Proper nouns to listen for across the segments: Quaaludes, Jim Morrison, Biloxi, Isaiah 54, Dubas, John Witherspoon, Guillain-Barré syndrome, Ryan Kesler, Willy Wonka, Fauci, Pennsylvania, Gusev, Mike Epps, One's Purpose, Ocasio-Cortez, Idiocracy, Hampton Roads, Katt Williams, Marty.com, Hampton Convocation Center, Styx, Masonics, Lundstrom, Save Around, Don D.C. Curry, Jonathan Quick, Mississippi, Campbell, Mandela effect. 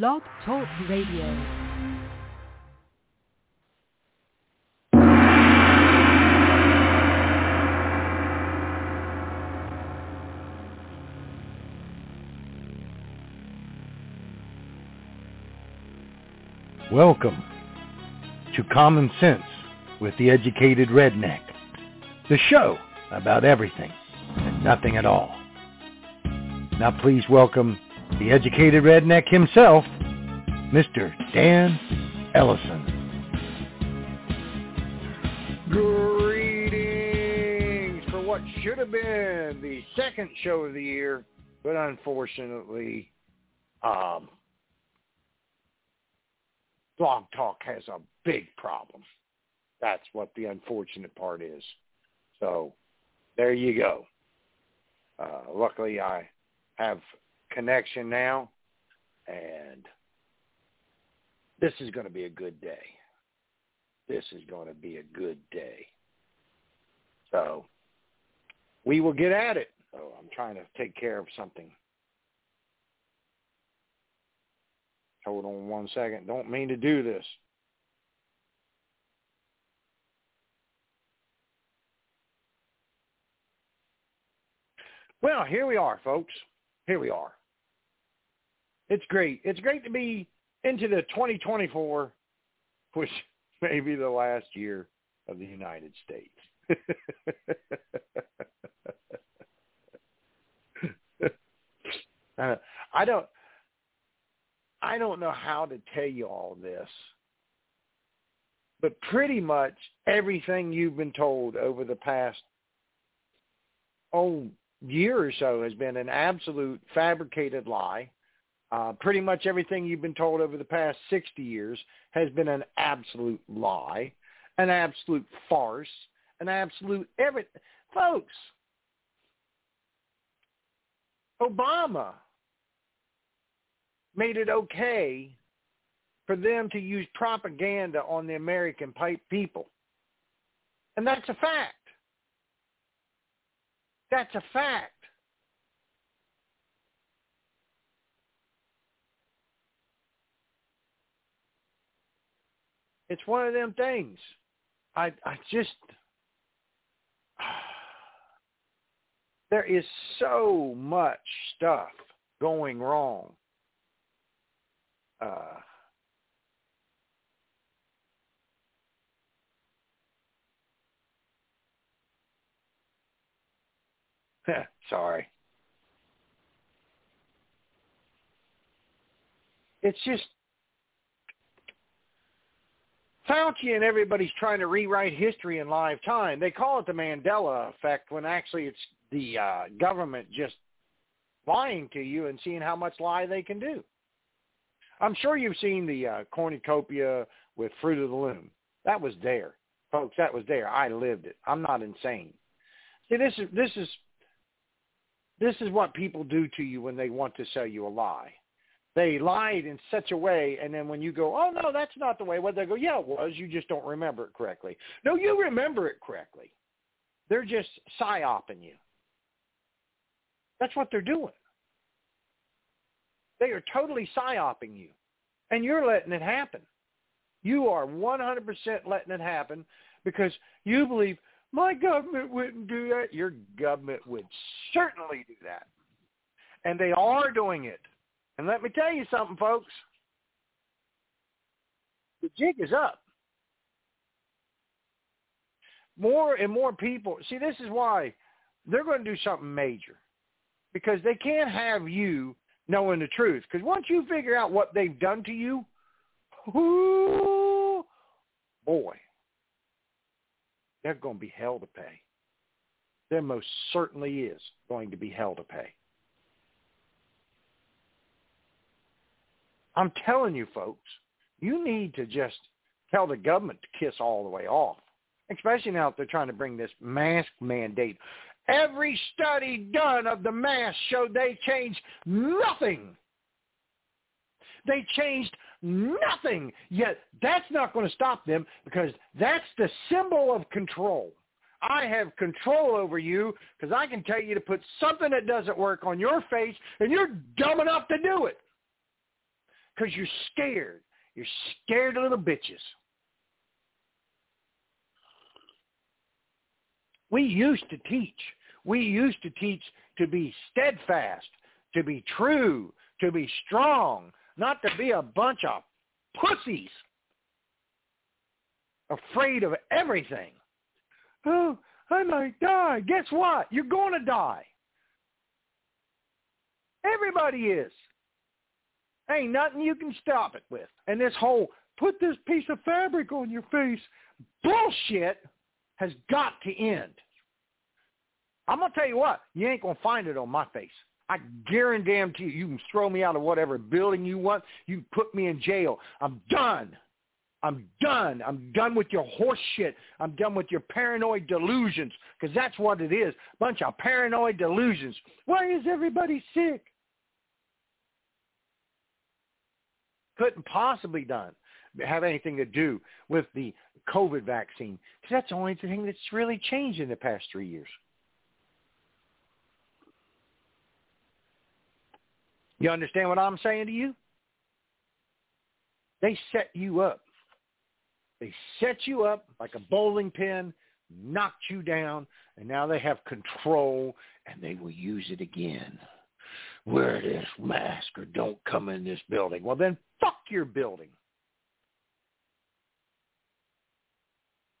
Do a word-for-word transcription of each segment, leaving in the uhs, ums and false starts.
Blog Talk Radio. Welcome to Common Sense with the Educated Redneck, the show about everything and nothing at all. Now please welcome the Educated Redneck himself, Mister Dan Ellison. Greetings for what should have been the second show of the year, but unfortunately, um... Blog Talk has a big problem. That's what the unfortunate part is. So there you go. Uh, luckily, I have connection now, and this is going to be a good day. This is going to be a good day. So we will get at it. Oh, I'm trying to take care of something. Hold on one second. Don't mean to do this. Well, here we are, folks. Here we are. It's great. It's great to be into the twenty twenty-four, which may be the last year of the United States. uh, I don't... I don't know how to tell you all this, but pretty much everything you've been told over the past, oh, year or so has been an absolute fabricated lie. Uh, pretty much everything you've been told over the past sixty years has been an absolute lie, an absolute farce, an absolute everything. Folks, Obama made it okay for them to use propaganda on the American people. And that's a fact. That's a fact. It's one of them things. I, I just... There is so much stuff going wrong. Uh, sorry. It's just Fauci and everybody's trying to rewrite history in live time. They call it the Mandela effect when actually it's the uh, government just lying to you and seeing how much lie they can do. I'm sure you've seen the uh, cornucopia with Fruit of the Loom. That was there, folks. That was there. I lived it. I'm not insane. See, this is this is this is what people do to you when they want to sell you a lie. They lied in such a way, and then when you go, "Oh no, that's not the way," well, they go, "Yeah, it was. You just don't remember it correctly." No, you remember it correctly. They're just psyoping you. That's what they're doing. They are totally psyoping you, and you're letting it happen. You are one hundred percent letting it happen because you believe, my government wouldn't do that. Your government would certainly do that, and they are doing it. And let me tell you something, folks. The jig is up. More and more people, see, this is why they're going to do something major because they can't have you knowing the truth, because once you figure out what they've done to you, ooh, boy, they're going to be hell to pay. There most certainly is going to be hell to pay. I'm telling you, folks, you need to just tell the government to kiss all the way off, especially now if they're trying to bring this mask mandate. Every study done of the mask showed they changed nothing. They changed nothing. Yet that's not going to stop them because that's the symbol of control. I have control over you because I can tell you to put something that doesn't work on your face and you're dumb enough to do it. because you're scared. You're scared little bitches. We used to teach. We used to teach to be steadfast, to be true, to be strong, not to be a bunch of pussies afraid of everything. Oh, I might die. Guess what? You're going to die. Everybody is. Ain't nothing you can stop it with. And this whole put this piece of fabric on your face bullshit has got to end. I'm going to tell you what, you ain't going to find it on my face. I guarantee you, you can throw me out of whatever building you want. You put me in jail. I'm done. I'm done. I'm done with your horse shit. I'm done with your paranoid delusions, because that's what it is, bunch of paranoid delusions. Why is everybody sick? Couldn't possibly done have anything to do with the COVID vaccine, because that's the only thing that's really changed in the past three years. You understand what I'm saying to you? They set you up. They set you up like a bowling pin, knocked you down, and now they have control, and they will use it again. Wear this mask or don't come in this building. Well, then fuck your building.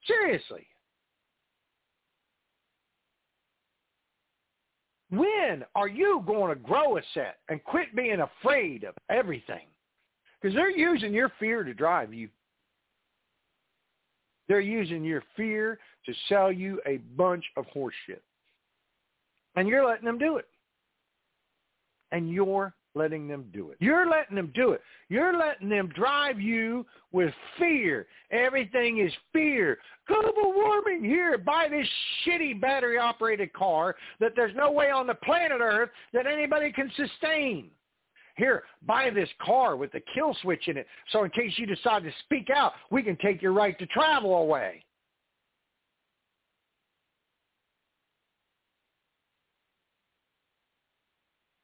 Seriously. When are you going to grow a set and quit being afraid of everything? Because they're using your fear to drive you. They're using your fear to sell you a bunch of horseshit. And you're letting them do it. And you're letting them do it. You're letting them do it. You're letting them drive you with fear. Everything is fear. Global warming here. Buy this shitty battery-operated car that there's no way on the planet Earth that anybody can sustain. Here, buy this car with the kill switch in it, so in case you decide to speak out, we can take your right to travel away.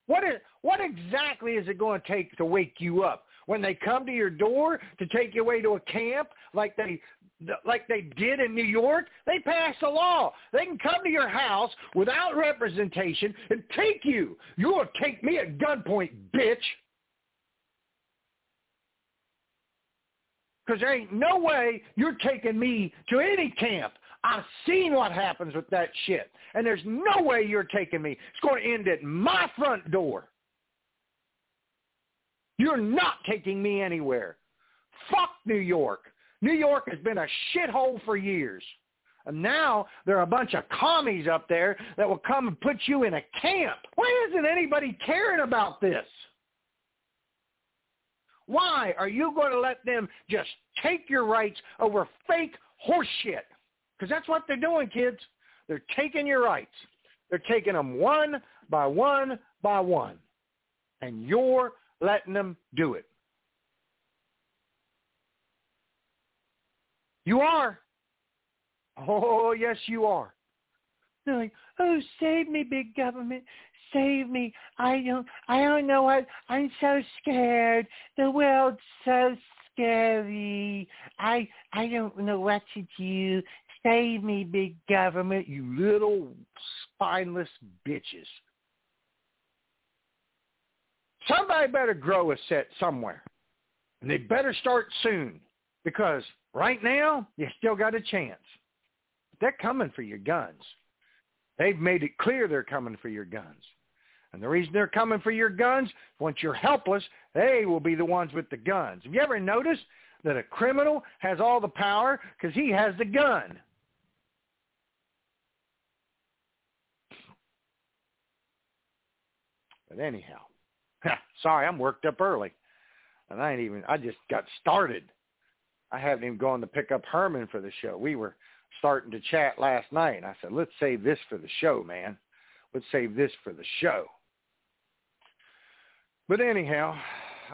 What is, what exactly is it going to take to wake you up? When they come to your door to take you away to a camp like they like they did in New York, they passed a law. They can come to your house without representation and take you. You will take me at gunpoint, bitch. Because there ain't no way you're taking me to any camp. I've seen what happens with that shit. And there's no way you're taking me. It's going to end at my front door. You're not taking me anywhere. Fuck New York. New York has been a shithole for years. And now there are a bunch of commies up there that will come and put you in a camp. Why isn't anybody caring about this? Why are you going to let them just take your rights over fake horseshit? Because that's what they're doing, kids. They're taking your rights. They're taking them one by one by one. And you're letting them do it. You are. Oh, yes, you are. They're like, oh, save me, big government. Save me. I don't, I don't know what. I'm so scared. The world's so scary. I, I don't know what to do. Save me, big government, you little spineless bitches. Somebody better grow a set somewhere. And they better start soon, because right now, you still got a chance. They're coming for your guns. They've made it clear they're coming for your guns. And the reason they're coming for your guns, once you're helpless, they will be the ones with the guns. Have you ever noticed that a criminal has all the power because he has the gun? But anyhow, sorry, I'm worked up early. And I ain't even, I just got started. I haven't even gone to pick up Herman for the show. We were starting to chat last night, and I said, let's save this for the show, man. Let's save this for the show. But anyhow,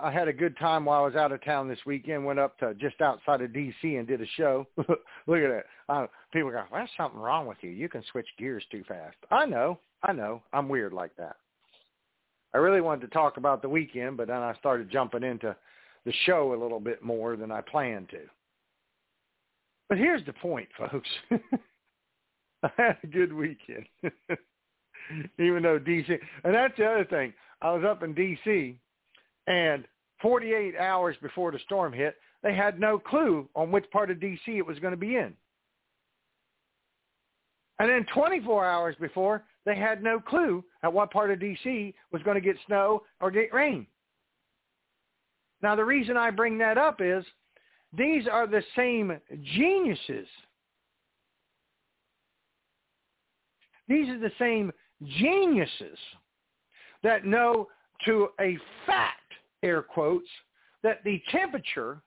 I had a good time while I was out of town this weekend. Went up to just outside of D C and did a show. Look at that. Uh, people go, well, there's something wrong with you. You can switch gears too fast. I know. I know. I'm weird like that. I really wanted to talk about the weekend, but then I started jumping into the show a little bit more than I planned to. But here's the point, folks. I had a good weekend, even though D C And that's the other thing. I was up in D C, and forty-eight hours before the storm hit, they had no clue on which part of D C it was going to be in. And then twenty-four hours before, they had no clue at what part of D C was going to get snow or get rain. Now, the reason I bring that up is these are the same geniuses. These are the same geniuses that know to a fact, air quotes, that the temperature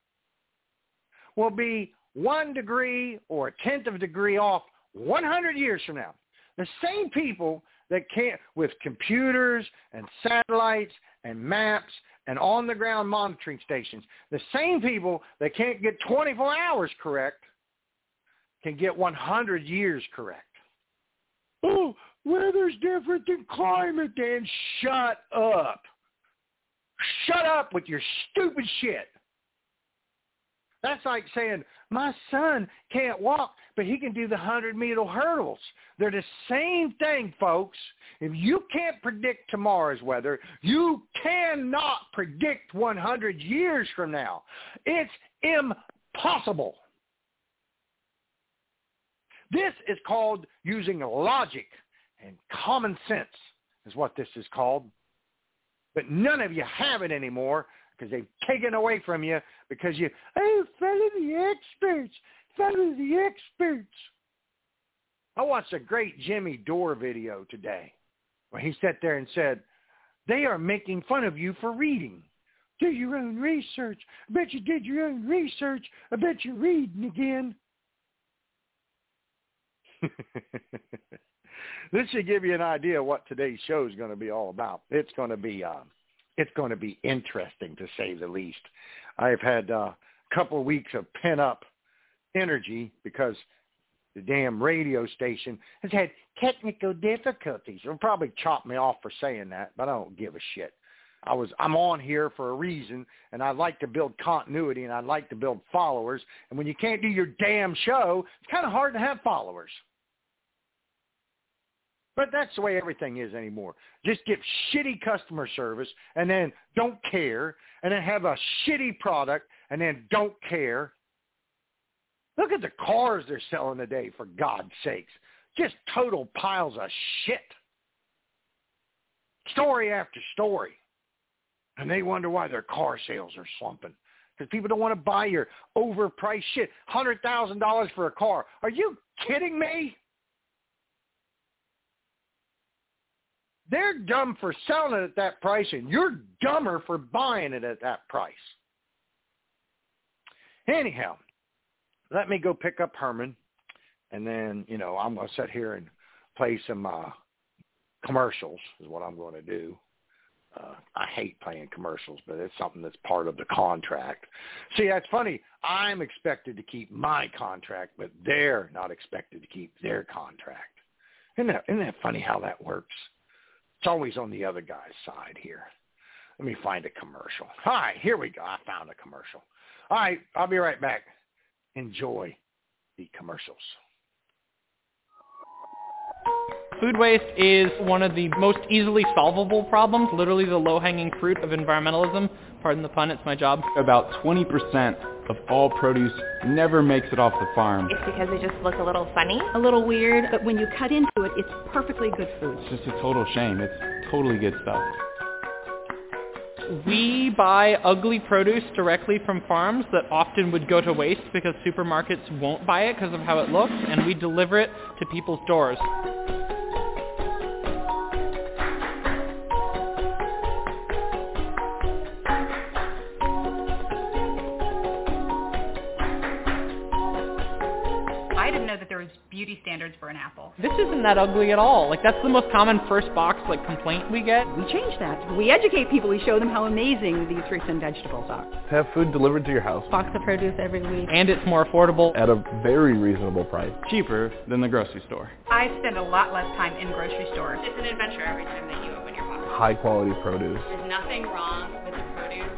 will be one degree or a tenth of a degree off one hundred years from now. The same people that can't, with computers and satellites and maps and on-the-ground monitoring stations, the same people that can't get twenty-four hours correct can get one hundred years correct. Oh, weather's different than climate, Dan. Shut up. Shut up with your stupid shit. That's like saying, my son can't walk, but he can do the hundred-meter hurdles. They're the same thing, folks. If you can't predict tomorrow's weather, you cannot predict one hundred years from now. It's impossible. This is called using logic and common sense is what this is called. But none of you have it anymore, because they've taken away from you because you, oh, follow the experts, follow the experts. I watched a great Jimmy Dore video today where he sat there and said, they are making fun of you for reading. Do your own research. I bet you did your own research. I bet you're reading again. This should give you an idea of what today's show is going to be all about. It's going to be... Um, It's going to be interesting, to say the least. I've had uh, a couple of weeks of pent-up energy because the damn radio station has had technical difficulties. It'll probably chop me off for saying that, but I don't give a shit. I was, I'm on here for a reason, and I like to build continuity, and I like to build followers. And when you can't do your damn show, it's kind of hard to have followers. But that's the way everything is anymore. Just give shitty customer service and then don't care, and then have a shitty product and then don't care. Look at the cars they're selling today, for God's sakes. Just total piles of shit. Story after story. And they wonder why their car sales are slumping. Because people don't want to buy your overpriced shit. one hundred thousand dollars for a car. Are you kidding me? They're dumb for selling it at that price, and you're dumber for buying it at that price. Anyhow, let me go pick up Herman, and then, you know, I'm going to sit here and play some uh, commercials is what I'm going to do. Uh, I hate playing commercials, but it's something that's part of the contract. See, that's funny. I'm expected to keep my contract, but they're not expected to keep their contract. Isn't that, isn't that funny how that works? It's always on the other guy's side here. Let me find a commercial. All right, here we go. I found a commercial. All right, I'll be right back. Enjoy the commercials. Food waste is one of the most easily solvable problems, literally the low-hanging fruit of environmentalism. Pardon the pun, it's my job. About twenty percent of all produce never makes it off the farm. It's because they just look a little funny, a little weird, but when you cut into it, it's perfectly good food. It's just a total shame. It's totally good stuff. We buy ugly produce directly from farms that often would go to waste because supermarkets won't buy it because of how it looks, and we deliver it to people's doors. Beauty standards for an apple. This isn't that ugly at all. Like, that's the most common first box, like, complaint we get. We change that. We educate people. We show them how amazing these fruits and vegetables are. Have food delivered to your house. Box of produce every week. And it's more affordable. At a very reasonable price. Cheaper than the grocery store. I spend a lot less time in grocery stores. It's an adventure every time that you open your box. High quality produce. There's nothing wrong with the produce.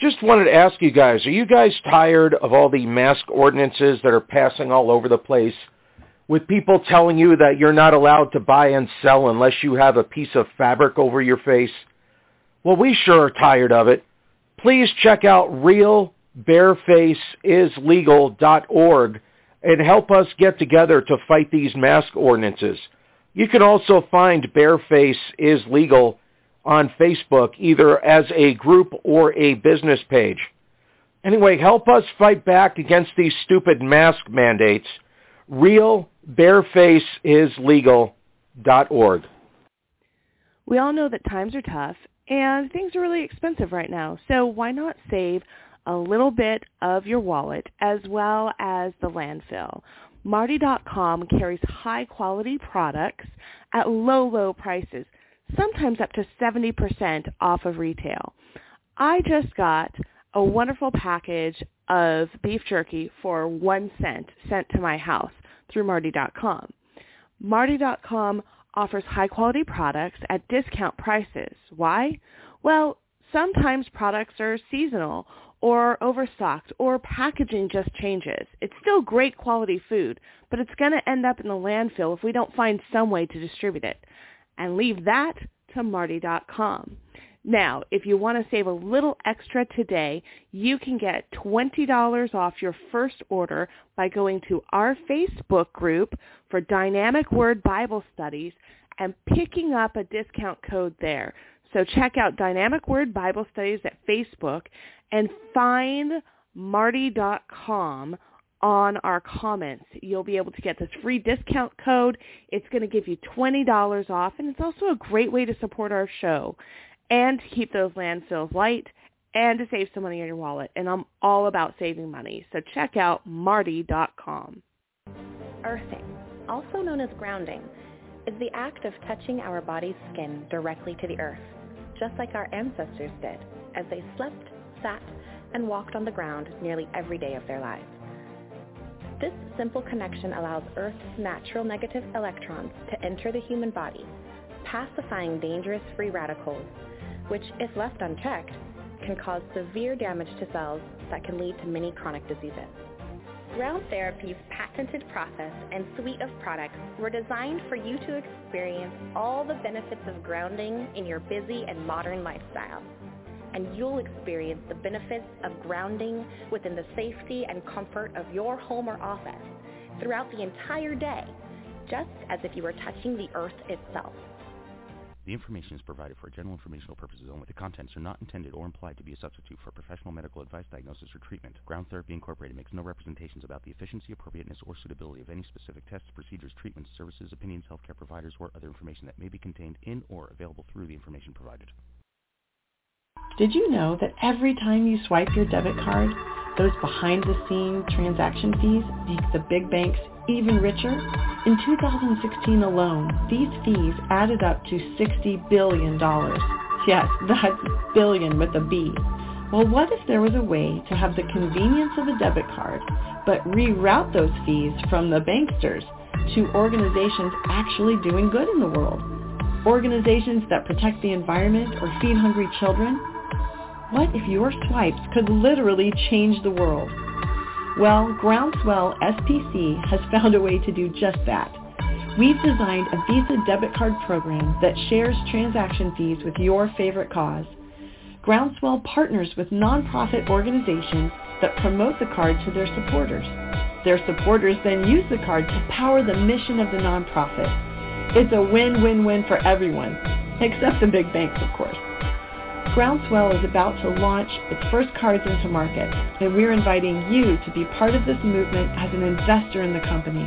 Just wanted to ask you guys, are you guys tired of all the mask ordinances that are passing all over the place with people telling you that you're not allowed to buy and sell unless you have a piece of fabric over your face? Well, we sure are tired of it. Please check out real bare face is legal dot org and help us get together to fight these mask ordinances. You can also find Bareface is Legal on Facebook, either as a group or a business page. Anyway, help us fight back against these stupid mask mandates. real bare face is legal dot org. We all know that times are tough and things are really expensive right now, so why not save a little bit of your wallet as well as the landfill? Marty dot com carries high-quality products at low, low prices, sometimes up to seventy percent off of retail. I just got a wonderful package of beef jerky for one cent sent to my house through Marty dot com. Marty dot com offers high-quality products at discount prices. Why? Well, sometimes products are seasonal or overstocked, or packaging just changes. It's still great quality food, but it's going to end up in the landfill if we don't find some way to distribute it. And leave that to Marty dot com. Now, if you want to save a little extra today, you can get twenty dollars off your first order by going to our Facebook group for Dynamic Word Bible Studies and picking up a discount code there. So check out Dynamic Word Bible Studies at Facebook and find Marty dot com on our comments. You'll be able to get this free discount code. It's going to give you twenty dollars off, and it's also a great way to support our show and to keep those landfills light and to save some money in your wallet. And I'm all about saving money. So check out Marty dot com. Earthing, also known as grounding, is the act of touching our body's skin directly to the earth, just like our ancestors did as they slept, sat, and walked on the ground nearly every day of their lives. This simple connection allows Earth's natural negative electrons to enter the human body, pacifying dangerous free radicals, which, if left unchecked, can cause severe damage to cells that can lead to many chronic diseases. Ground Therapy's patented process and suite of products were designed for you to experience all the benefits of grounding in your busy and modern lifestyle. And you'll experience the benefits of grounding within the safety and comfort of your home or office throughout the entire day, just as if you were touching the earth itself. The information is provided for general informational purposes only. The contents are not intended or implied to be a substitute for professional medical advice, diagnosis, or treatment. Ground Therapy Incorporated makes no representations about the efficiency, appropriateness, or suitability of any specific tests, procedures, treatments, services, opinions, healthcare providers, or other information that may be contained in or available through the information provided. Did you know that every time you swipe your debit card, those behind-the-scenes transaction fees make the big banks even richer? In two thousand sixteen alone, these fees added up to sixty billion dollars. Yes, that's billion with a B. Well, what if there was a way to have the convenience of a debit card, but reroute those fees from the banksters to organizations actually doing good in the world? Organizations that protect the environment or feed hungry children? What if your swipes could literally change the world? Well, Groundswell S P C has found a way to do just that. We've designed a Visa debit card program that shares transaction fees with your favorite cause. Groundswell partners with nonprofit organizations that promote the card to their supporters. Their supporters then use the card to power the mission of the nonprofit. It's a win-win-win for everyone, except the big banks, of course. Groundswell is about to launch its first cards into market, and we're inviting you to be part of this movement as an investor in the company.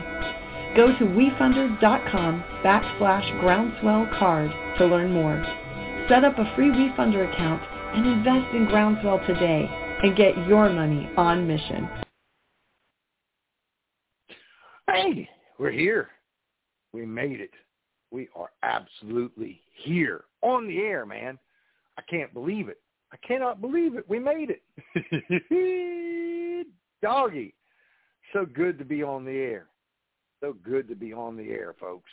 Go to WeFunder.com backslash Groundswell card to learn more. Set up a free WeFunder account and invest in Groundswell today and get your money on mission. Hey, we're here. We made it. We are absolutely here on the air, man. I can't believe it. I cannot believe it. We made it. Doggy. So good to be on the air. So good to be on the air, folks.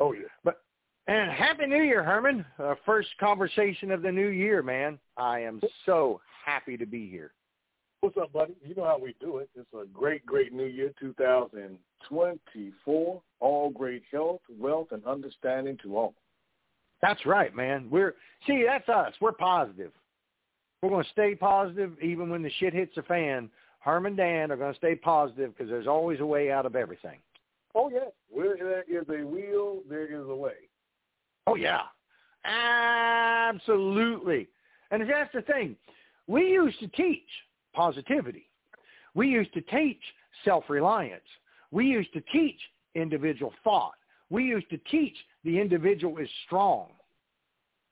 Oh, yeah. But and Happy New Year, Herman. Our first conversation of the new year, man. I am so happy to be here. What's up, buddy? You know how we do it. It's a great, great new year, two thousand twenty-four. All great health, wealth, and understanding to all. That's right, man. We're see, that's us. We're positive. We're going to stay positive even when the shit hits the fan. Herm and Dan are going to stay positive because there's always a way out of everything. Oh, yes. Where there is a wheel, there is a way. Oh, yeah. Absolutely. And that's the thing. We used to teach positivity. We used to teach self-reliance. We used to teach individual thought. We used to teach the individual is strong.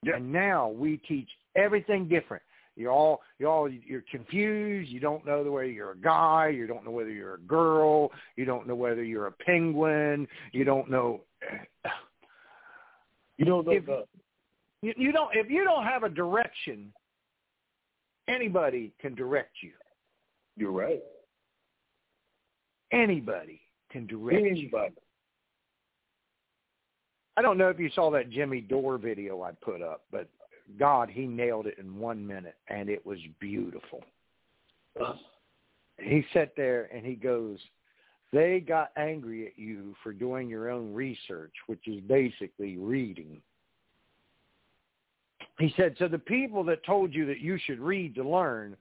Yep. And now we teach everything different. You're all, you're all, you're confused. You don't know whether you're a guy. You don't know whether you're a girl. You don't know whether you're a penguin. You don't know. You don't know. If, you, you don't. If you don't have a direction, anybody can direct you. You're right. Anybody can direct anybody. you. Anybody. I don't know if you saw that Jimmy Dore video I put up, but God, he nailed it in one minute, and it was beautiful. Uh, he sat there, and he goes, they got angry at you for doing your own research, which is basically reading. He said, so the people that told you that you should read to learn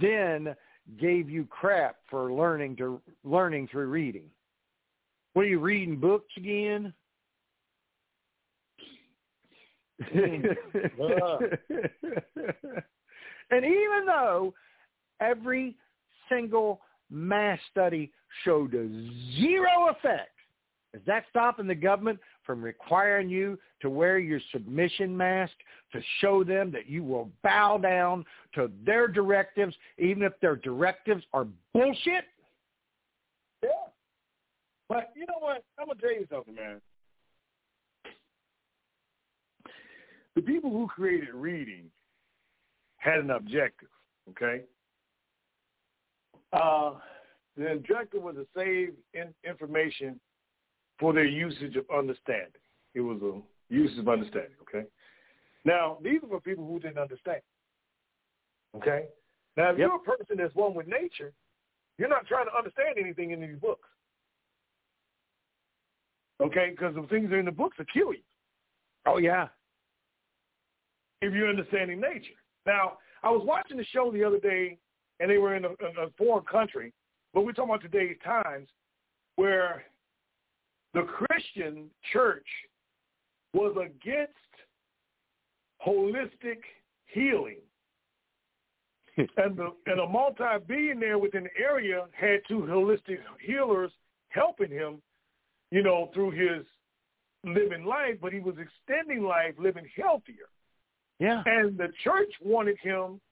then gave you crap for learning to learning through reading. What are you, reading books again? And even though every single mass study showed a zero effect, is that stopping the government from requiring you to wear your submission mask to show them that you will bow down to their directives, even if their directives are bullshit? Yeah. But you know what? I'm going to tell you something, man. The people who created reading had an objective, okay? Uh, the objective was to save in information for their usage of understanding. It was a usage of understanding, okay? Now, these are for people who didn't understand, okay? Now, if yep. you're a person that's one with nature, you're not trying to understand anything in these books, okay? Because the things that are in the books will kill you. Oh, yeah. If you're understanding nature. Now, I was watching the show the other day, and they were in a, a foreign country, but we're talking about today's times, where the Christian church was against holistic healing. and, the, and a multi-billionaire within the area had two holistic healers helping him, you know, through his living life, but he was extending life, living healthier. Yeah. And the church wanted him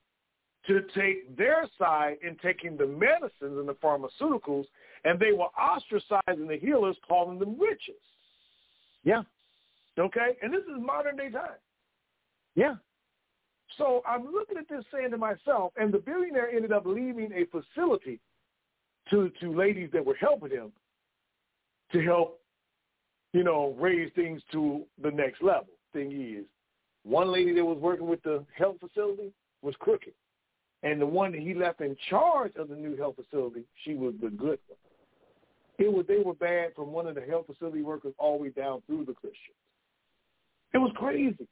to take their side in taking the medicines and the pharmaceuticals, and they were ostracizing the healers, calling them witches. Yeah. Okay? And this is modern day time. Yeah. So I'm looking at this saying to myself, and the billionaire ended up leaving a facility to, to ladies that were helping him to help, you know, raise things to the next level. Thing is, one lady that was working with the health facility was crooked. And the one that he left in charge of the new health facility, she was the good one. It was, they were bad from one of the health facility workers all the way down through the Christians. It was crazy.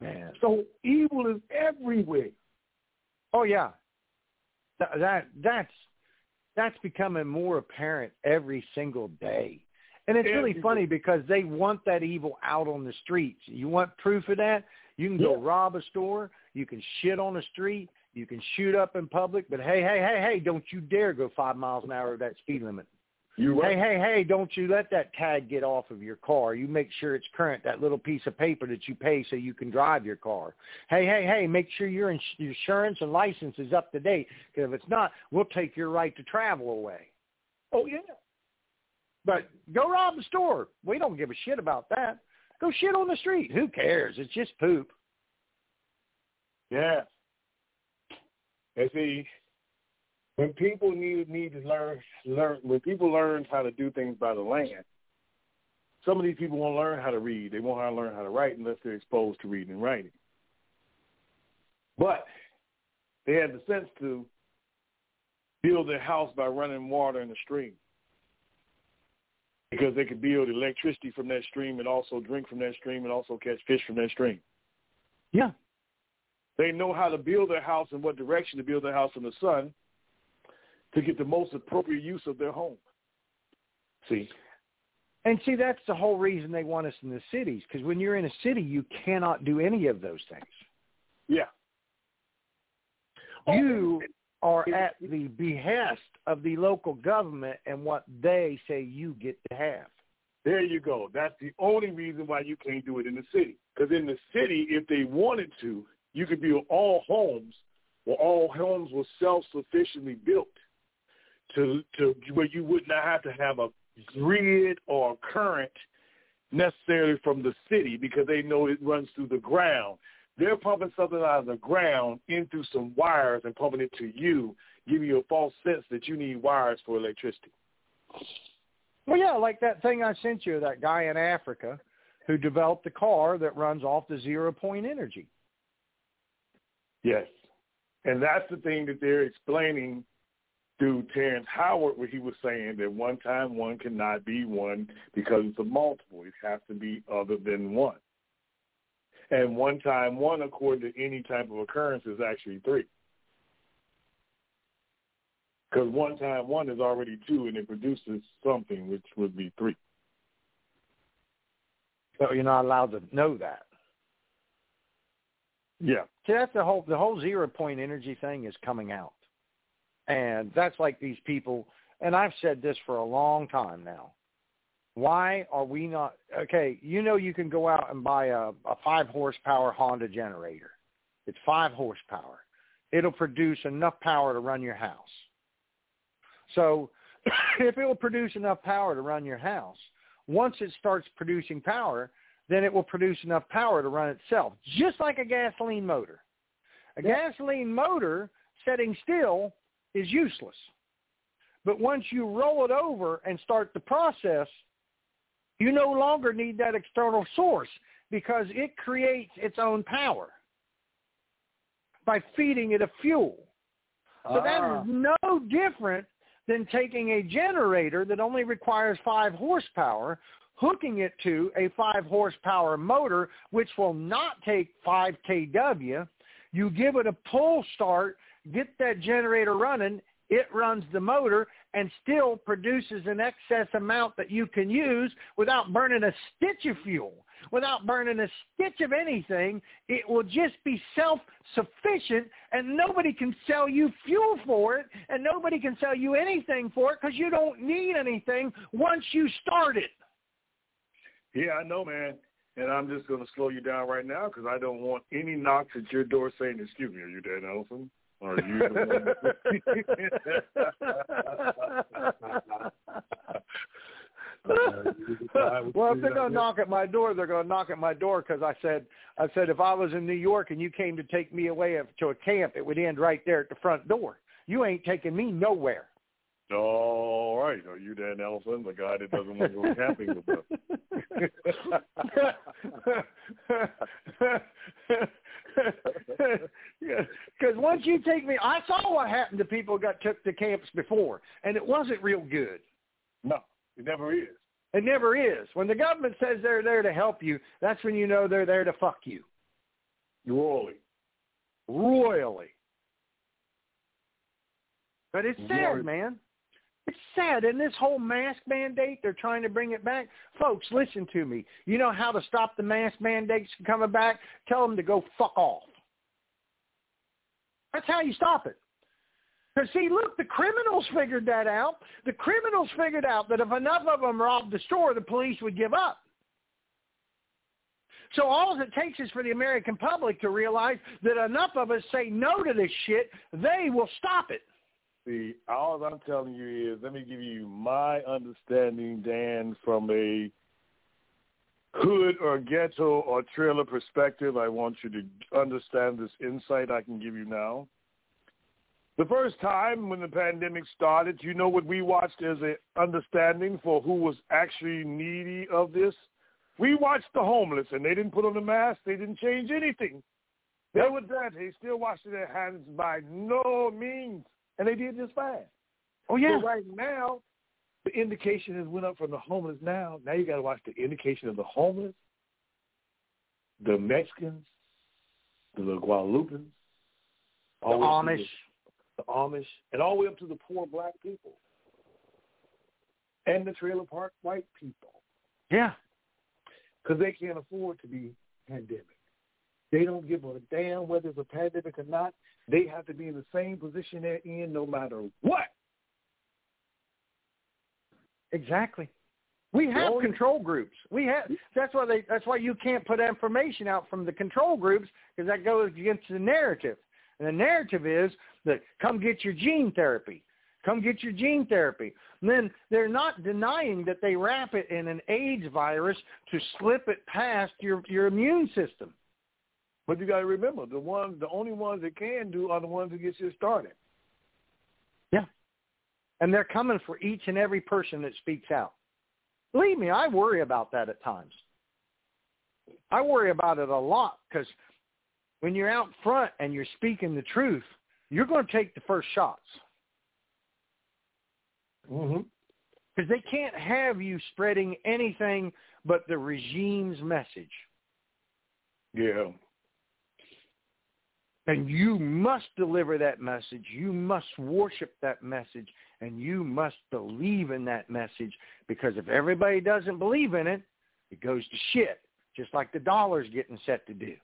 Man. So evil is everywhere. Oh, yeah. That, that that's that's becoming more apparent every single day. And it's really funny because they want that evil out on the streets. You want proof of that? You can go yeah. rob a store. You can shit on the street. You can shoot up in public. But, hey, hey, hey, hey, don't you dare go five miles an hour over that speed limit. You right. Hey, hey, hey, don't you let that tag get off of your car. You make sure it's current, that little piece of paper that you pay so you can drive your car. Hey, hey, hey, make sure your ins- insurance and license is up to date, because if it's not, we'll take your right to travel away. Oh, yeah. But go rob the store. We don't give a shit about that. Go shit on the street. Who cares? It's just poop. Yeah. And see, when people need need to learn learn when people learn how to do things by the land, some of these people won't learn how to read. They won't learn how to write unless they're exposed to reading and writing. But they had the sense to build their house by running water in a stream, because they could build electricity from that stream and also drink from that stream and also catch fish from that stream. Yeah. They know how to build their house and what direction to build their house in the sun to get the most appropriate use of their home. See? And see, that's the whole reason they want us in the cities, because when you're in a city, you cannot do any of those things. Yeah. You are at the behest of the local government and what they say you get to have. There you go. That's the only reason why you can't do it in the city, because in the city, if they wanted to, you could build all homes, where all homes were self-sufficiently built to to where you would not have to have a grid or a current necessarily from the city, because they know it runs through the ground. They're pumping something out of the ground in through some wires and pumping it to you, giving you a false sense that you need wires for electricity. Well, yeah, like that thing I sent you, that guy in Africa who developed a car that runs off the zero-point energy. Yes, and that's the thing that they're explaining through Terrence Howard, where he was saying that one time one cannot be one because it's a multiple. It has to be other than one. And one time one, according to any type of occurrence, is actually three. Because one time one is already two, and it produces something, which would be three. So you're not allowed to know that. Yeah. See, that's the whole the whole zero point energy thing is coming out. And that's like these people, and I've said this for a long time now. Why are we not, okay, you know you can go out and buy a, a five horsepower Honda generator. It's five horsepower. It'll produce enough power to run your house. So if it will produce enough power to run your house, once it starts producing power, then it will produce enough power to run itself, just like a gasoline motor. A yeah. gasoline motor sitting still is useless. But once you roll it over and start the process, you no longer need that external source, because it creates its own power by feeding it a fuel. So uh. that is no different than taking a generator that only requires five horsepower, hooking it to a five-horsepower motor, which will not take five kilowatts. You give it a pull start, get that generator running, it runs the motor and still produces an excess amount that you can use without burning a stitch of fuel, without burning a stitch of anything. It will just be self-sufficient, and nobody can sell you fuel for it, and nobody can sell you anything for it, because you don't need anything once you start it. Yeah, I know, man, and I'm just going to slow you down right now, because I don't want any knocks at your door saying, excuse me, are you Dan Ellison? Or are you the Well, if they're going to knock at my door, they're going to knock at my door, because I said, I said if I was in New York and you came to take me away to a camp, it would end right there at the front door. You ain't taking me nowhere. All right. Are you Dan Ellison, the guy that doesn't want to go camping with us? Because once you take me, I saw what happened to people who got took to camps before, and it wasn't real good. No, it never is. It never is. When the government says they're there to help you, that's when you know they're there to fuck you. Royally. Royally. But it's sad, man. It's sad. And this whole mask mandate, they're trying to bring it back. Folks, listen to me. You know how to stop the mask mandates from coming back? Tell them to go fuck off. That's how you stop it. Because, see, look, the criminals figured that out. The criminals figured out that if enough of them robbed the store, the police would give up. So all it takes is for the American public to realize that enough of us say no to this shit, they will stop it. See, all I'm telling you is, let me give you my understanding, Dan, from a hood or ghetto or trailer perspective. I want you to understand this insight I can give you now. The first time when the pandemic started, you know what we watched as an understanding for who was actually needy of this? We watched the homeless, and they didn't put on the mask. They didn't change anything. They were dirty, still washing their hands by no means, and they did just fine. Oh, yeah. So right now, the indication has went up from the homeless now. Now you got to watch the indication of the homeless, the Mexicans, the little Guadalupans, the Amish. The Amish, and all the way up to the poor black people and the trailer park white people. Yeah. Because they can't afford to be pandemic. They don't give a damn whether it's a pandemic or not. They have to be in the same position they're in no matter what. Exactly. We have only- control groups. We have. That's why they. That's why you can't put information out from the control groups, because that goes against the narrative. And the narrative is that come get your gene therapy. Come get your gene therapy. And then they're not denying that they wrap it in an AIDS virus to slip it past your, your immune system. But you got to remember, the one, the only ones that can do are the ones that get you started. Yeah. And they're coming for each and every person that speaks out. Believe me, I worry about that at times. I worry about it a lot, because when you're out front and you're speaking the truth, you're going to take the first shots. Mm-hmm. Because they can't have you spreading anything but the regime's message. Yeah. And you must deliver that message. You must worship that message. And you must believe in that message. Because if everybody doesn't believe in it, it goes to shit, just like the dollar's getting set to do.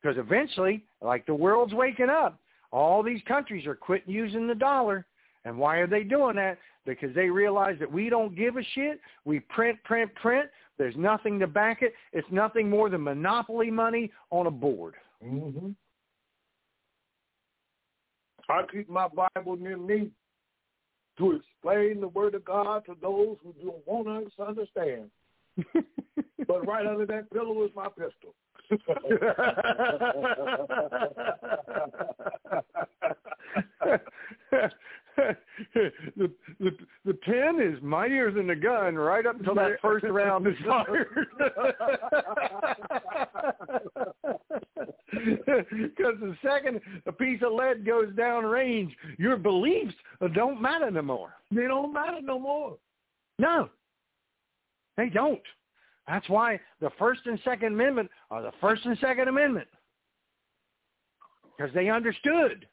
Because eventually, like the world's waking up, all these countries are quitting using the dollar. And why are they doing that? Because they realize that we don't give a shit. We print, print, print. There's nothing to back it. It's nothing more than Monopoly money on a board. Mm-hmm. I keep my Bible near me to explain the word of God to those who don't want us to understand. But right under that pillow is my pistol. the, the the pen is mightier than the gun right up until that first round is fired. Because the second a piece of lead goes down range, your beliefs don't matter no more. They don't matter no more. No, they don't. That's why the First and Second Amendment are the First and Second Amendment. Because they understood.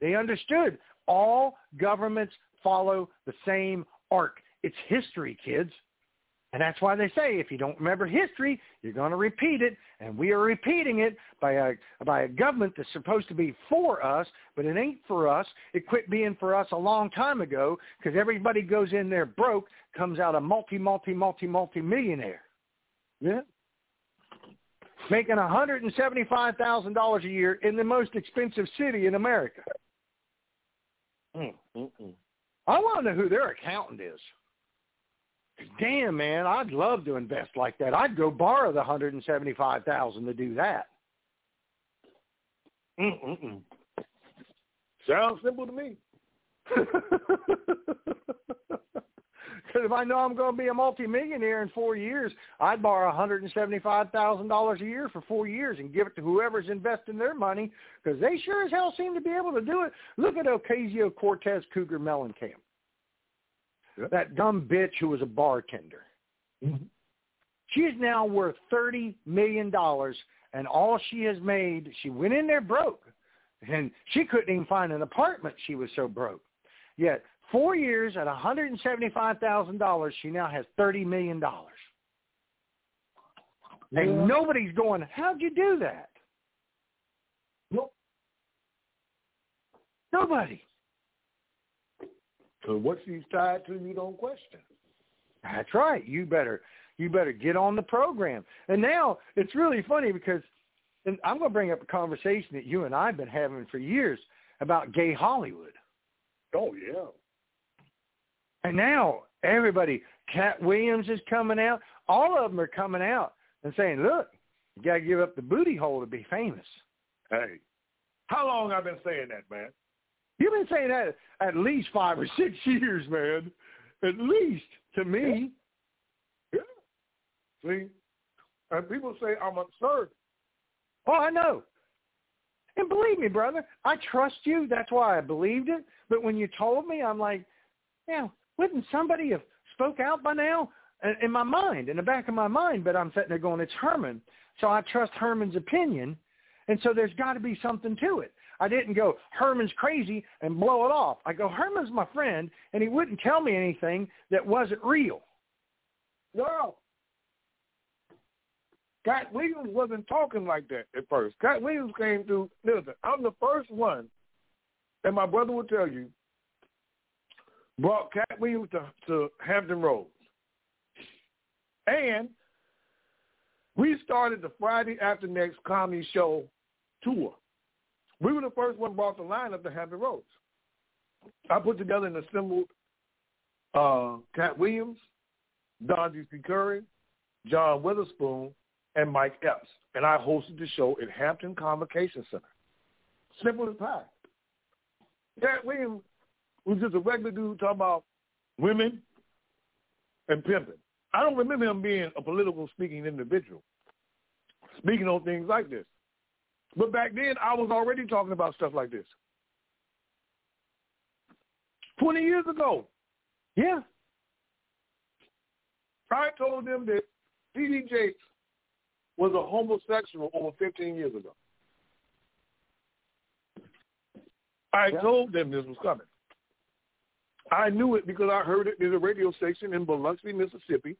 They understood. All governments follow the same arc. It's history, kids. And that's why they say if you don't remember history, you're going to repeat it. And we are repeating it by a, by a government that's supposed to be for us, but it ain't for us. It quit being for us a long time ago, because everybody goes in there broke, comes out a multi, multi, multi, multi-millionaire. Yeah. Making one hundred seventy-five thousand dollars a year in the most expensive city in America. Mm. I want to know who their accountant is. Damn, man, I'd love to invest like that. I'd go borrow the one hundred seventy-five thousand dollars to do that. Mm-mm-mm. Sounds simple to me. Because if I know I'm going to be a multimillionaire in four years, I'd borrow one hundred seventy-five thousand dollars a year for four years and give it to whoever's investing their money, because they sure as hell seem to be able to do it. Look at Ocasio-Cortez Cougar Mellencamp, yep. That dumb bitch who was a bartender. Mm-hmm. She is now worth thirty million dollars, and all she has made, she went in there broke, and she couldn't even find an apartment. She was so broke. Yet four years at one hundred seventy-five thousand dollars, she now has thirty million dollars. Yeah. And nobody's going, how'd you do that? Nope. Nobody. So what she's tied to, you don't question. That's right. You better you better get on the program. And now it's really funny because, and I'm going to bring up a conversation that you and I have been having for years about gay Hollywood. Oh, yeah. And now everybody, Katt Williams is coming out. All of them are coming out and saying, look, you got to give up the booty hole to be famous. Hey, how long have I been saying that, man? You've been saying that at least five or six years, man. At least to me. Yeah. yeah. See? And people say I'm absurd. Oh, I know. And believe me, brother, I trust you. That's why I believed it. But when you told me, I'm like, yeah, wouldn't somebody have spoke out by now? In my mind, in the back of my mind, but I'm sitting there going, it's Herman. So I trust Herman's opinion. And so there's got to be something to it. I didn't go, Herman's crazy, and blow it off. I go, Herman's my friend, and he wouldn't tell me anything that wasn't real. No. Katt Williams wasn't talking like that at first. Katt Williams came through. Listen, I'm the first one, and my brother will tell you, brought Katt Williams to, to Hampton Roads. And we started the Friday After Next comedy show tour. We were the first one brought the line up to Hampton Roads. I put together and assembled uh, Katt Williams, Don D. C. Curry, John Witherspoon, and Mike Epps. And I hosted the show at Hampton Convocation Center. Simple as pie. Katt Williams was just a regular dude talking about women and pimping. I don't remember him being a political speaking individual, speaking on things like this. But back then, I was already talking about stuff like this. twenty years ago. Yeah. I told them that T. D. Jakes was a homosexual over fifteen years ago. I yeah. told them this was coming. I knew it because I heard it in a radio station in Biloxi, Mississippi,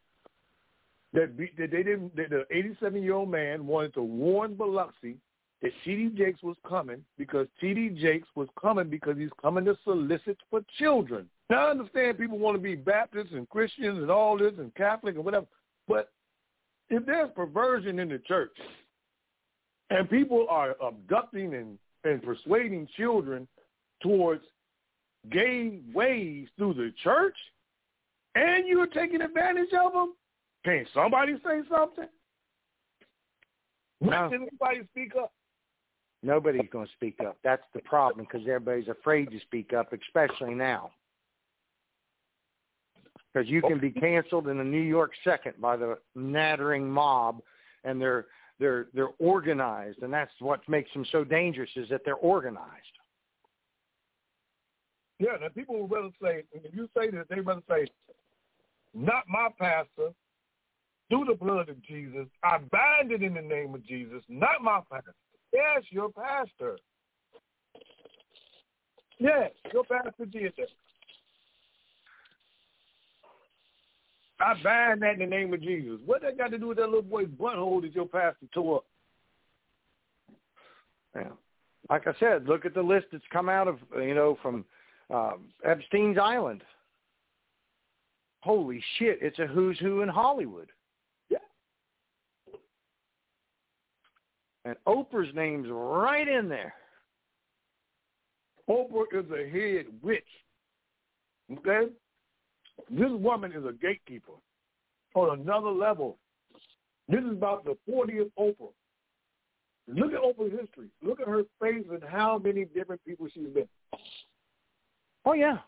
that, be, that they didn't. That the eighty-seven-year-old man wanted to warn Biloxi that T D. Jakes was coming because T D. Jakes was coming because he's coming to solicit for children. Now, I understand people want to be Baptists and Christians and all this and Catholic and whatever, but if there's perversion in the church and people are abducting and, and persuading children towards gay ways through the church, and you're taking advantage of them? Can't somebody say something? No. Didn't anybody speak up? Nobody's going to speak up. That's the problem, because everybody's afraid to speak up, especially now. Because you can be canceled in a New York second by the nattering mob, and they're they're they're organized, and that's what makes them so dangerous is that they're organized. Yeah, now people would rather say, if you say this, they rather say, not my pastor, through the blood of Jesus, I bind it in the name of Jesus, not my pastor. Yes, your pastor. Yes, your pastor did that. I bind that in the name of Jesus. What that got to do with that little boy's butthole that your pastor tore up? Yeah. Like I said, look at the list that's come out of, you know, from... Um, Epstein's Island. Holy shit, it's a who's who in Hollywood. Yeah. And Oprah's name's right in there. Oprah is a head witch. Okay? This woman is a gatekeeper on another level. This is about the fortieth Oprah. Look at Oprah's history. Look at her face and how many different people she's been. Oh, yeah.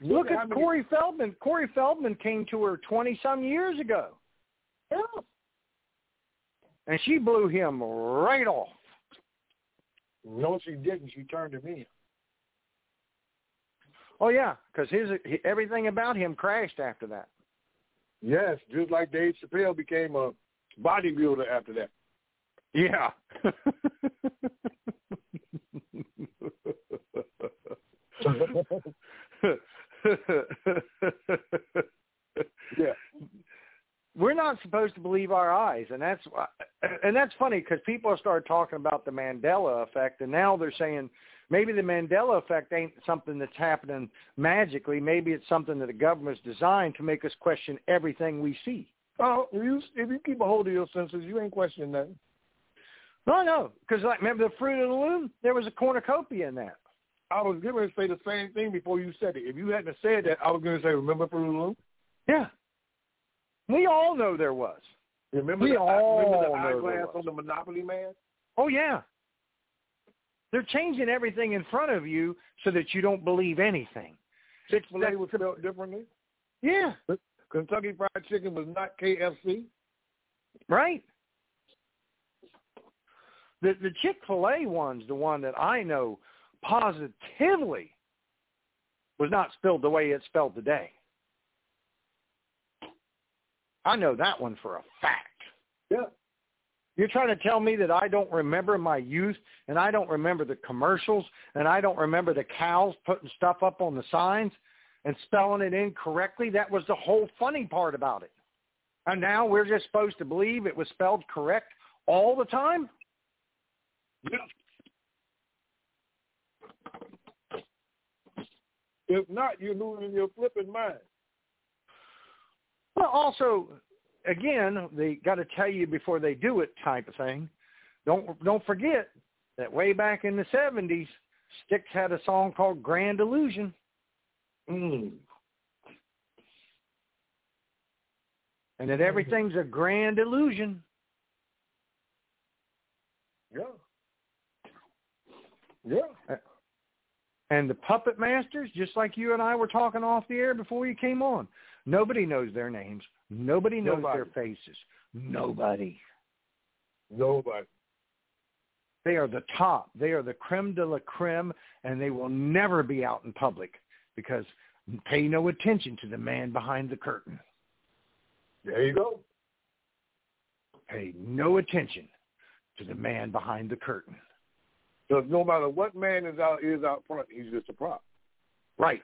Look, Look at many... Corey Feldman. Corey Feldman came to her twenty-some years ago. Yeah. And she blew him right off. No, she didn't. She turned him in. Oh, yeah, because his everything about him crashed after that. Yes, just like Dave Chappelle became a bodybuilder after that. Yeah. Yeah, we're not supposed to believe our eyes, and that's and that's funny because people start talking about the Mandela effect, and now they're saying Maybe the Mandela effect ain't something that's happening magically. Maybe it's something that the government's designed to make us question everything we see. Oh, if you, if you keep a hold of your senses, you ain't questioning nothing. No, no, because like, remember the Fruit of the Loom? There was a cornucopia in that. I was going to say the same thing before you said it. If you hadn't said that, I was going to say, remember Fruit of the Loom? Yeah. We all know there was. Remember we the, all remember the eyeglass on the Monopoly man? Oh, yeah. They're changing everything in front of you so that you don't believe anything. Chick-fil-A was built differently? Yeah. Kentucky Fried Chicken was not K F C? Right. The, the Chick-fil-A one's the one that I know positively was not spelled the way it's spelled today. I know that one for a fact. Yeah. You're trying to tell me that I don't remember my youth and I don't remember the commercials and I don't remember the cows putting stuff up on the signs and spelling it incorrectly? That was the whole funny part about it. And now we're just supposed to believe it was spelled correct all the time? Yeah. If not, you're losing your flipping mind. Well, also, again, they got to tell you before they do it type of thing. Don't don't forget that way back in the seventies, Styx had a song called Grand Illusion. Mm. And that everything's a grand illusion. Yeah. Yeah. And the puppet masters, just like you and I were talking off the air before you came on, nobody knows their names. Nobody knows Nobody. their faces. Nobody. Nobody. They are the top. They are the creme de la creme, and they will never be out in public because pay no attention to the man behind the curtain. There you go. Pay no attention to the man behind the curtain. Because no matter what man is out is out front, he's just a prop. Right.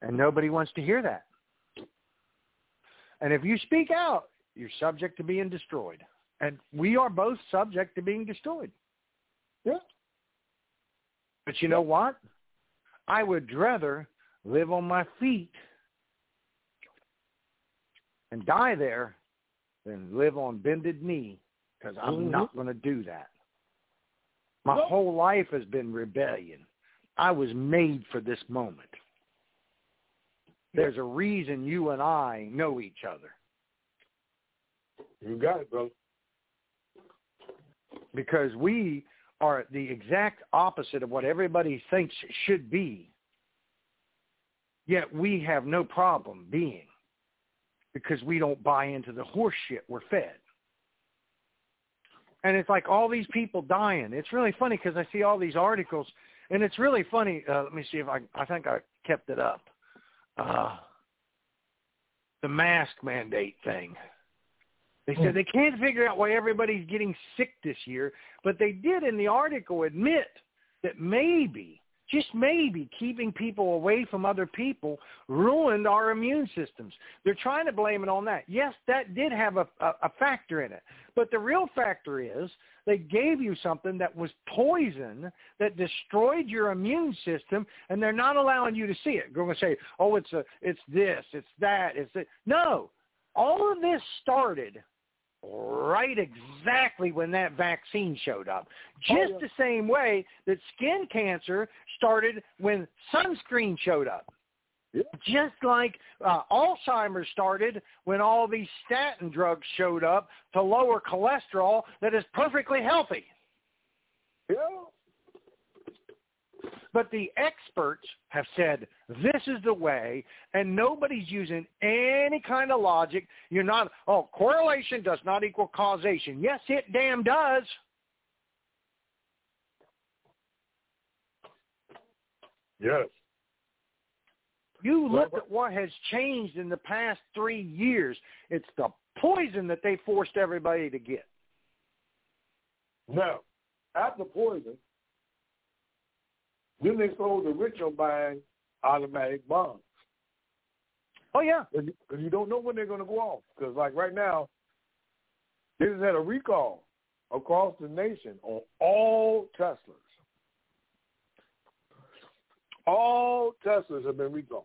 And nobody wants to hear that. And if you speak out, you're subject to being destroyed. And we are both subject to being destroyed. Yeah. But you know what? I would rather live on my feet and die there than live on bended knee, because I'm mm-hmm. not going to do that. My nope. whole life has been rebellion. I was made for this moment. There's a reason you and I know each other. You got it, bro. Because we are the exact opposite of what everybody thinks should be, yet we have no problem being, because we don't buy into the horse shit we're fed. And it's like all these people dying. It's really funny because I see all these articles, and it's really funny. Uh, let me see if I – I think I kept it up. Uh, the mask mandate thing. They said they can't figure out why everybody's getting sick this year, but they did in the article admit that maybe, just maybe, keeping people away from other people ruined our immune systems. They're trying to blame it on that. Yes, that did have a, a, a factor in it, but the real factor is they gave you something that was poison that destroyed your immune system, and they're not allowing you to see it. They're going to say, oh, it's a, it's this, it's that, it's that. No, all of this started right exactly when that vaccine showed up. Just oh, yeah. the same way that skin cancer started when sunscreen showed up. Yeah. Just like uh, Alzheimer's started when all these statin drugs showed up to lower cholesterol that is perfectly healthy. Yeah. But the experts have said this is the way, and nobody's using any kind of logic. You're not, oh, correlation does not equal causation. Yes, it damn does. Yes. You look at what has changed in the past three years. It's the poison that they forced everybody to get. No, after poison, then they sold the rich on buying automatic bonds. Oh, yeah. Because you don't know when they're going to go off. Because, like, right now, they just had a recall across the nation on all Teslas. All Teslas have been recalled.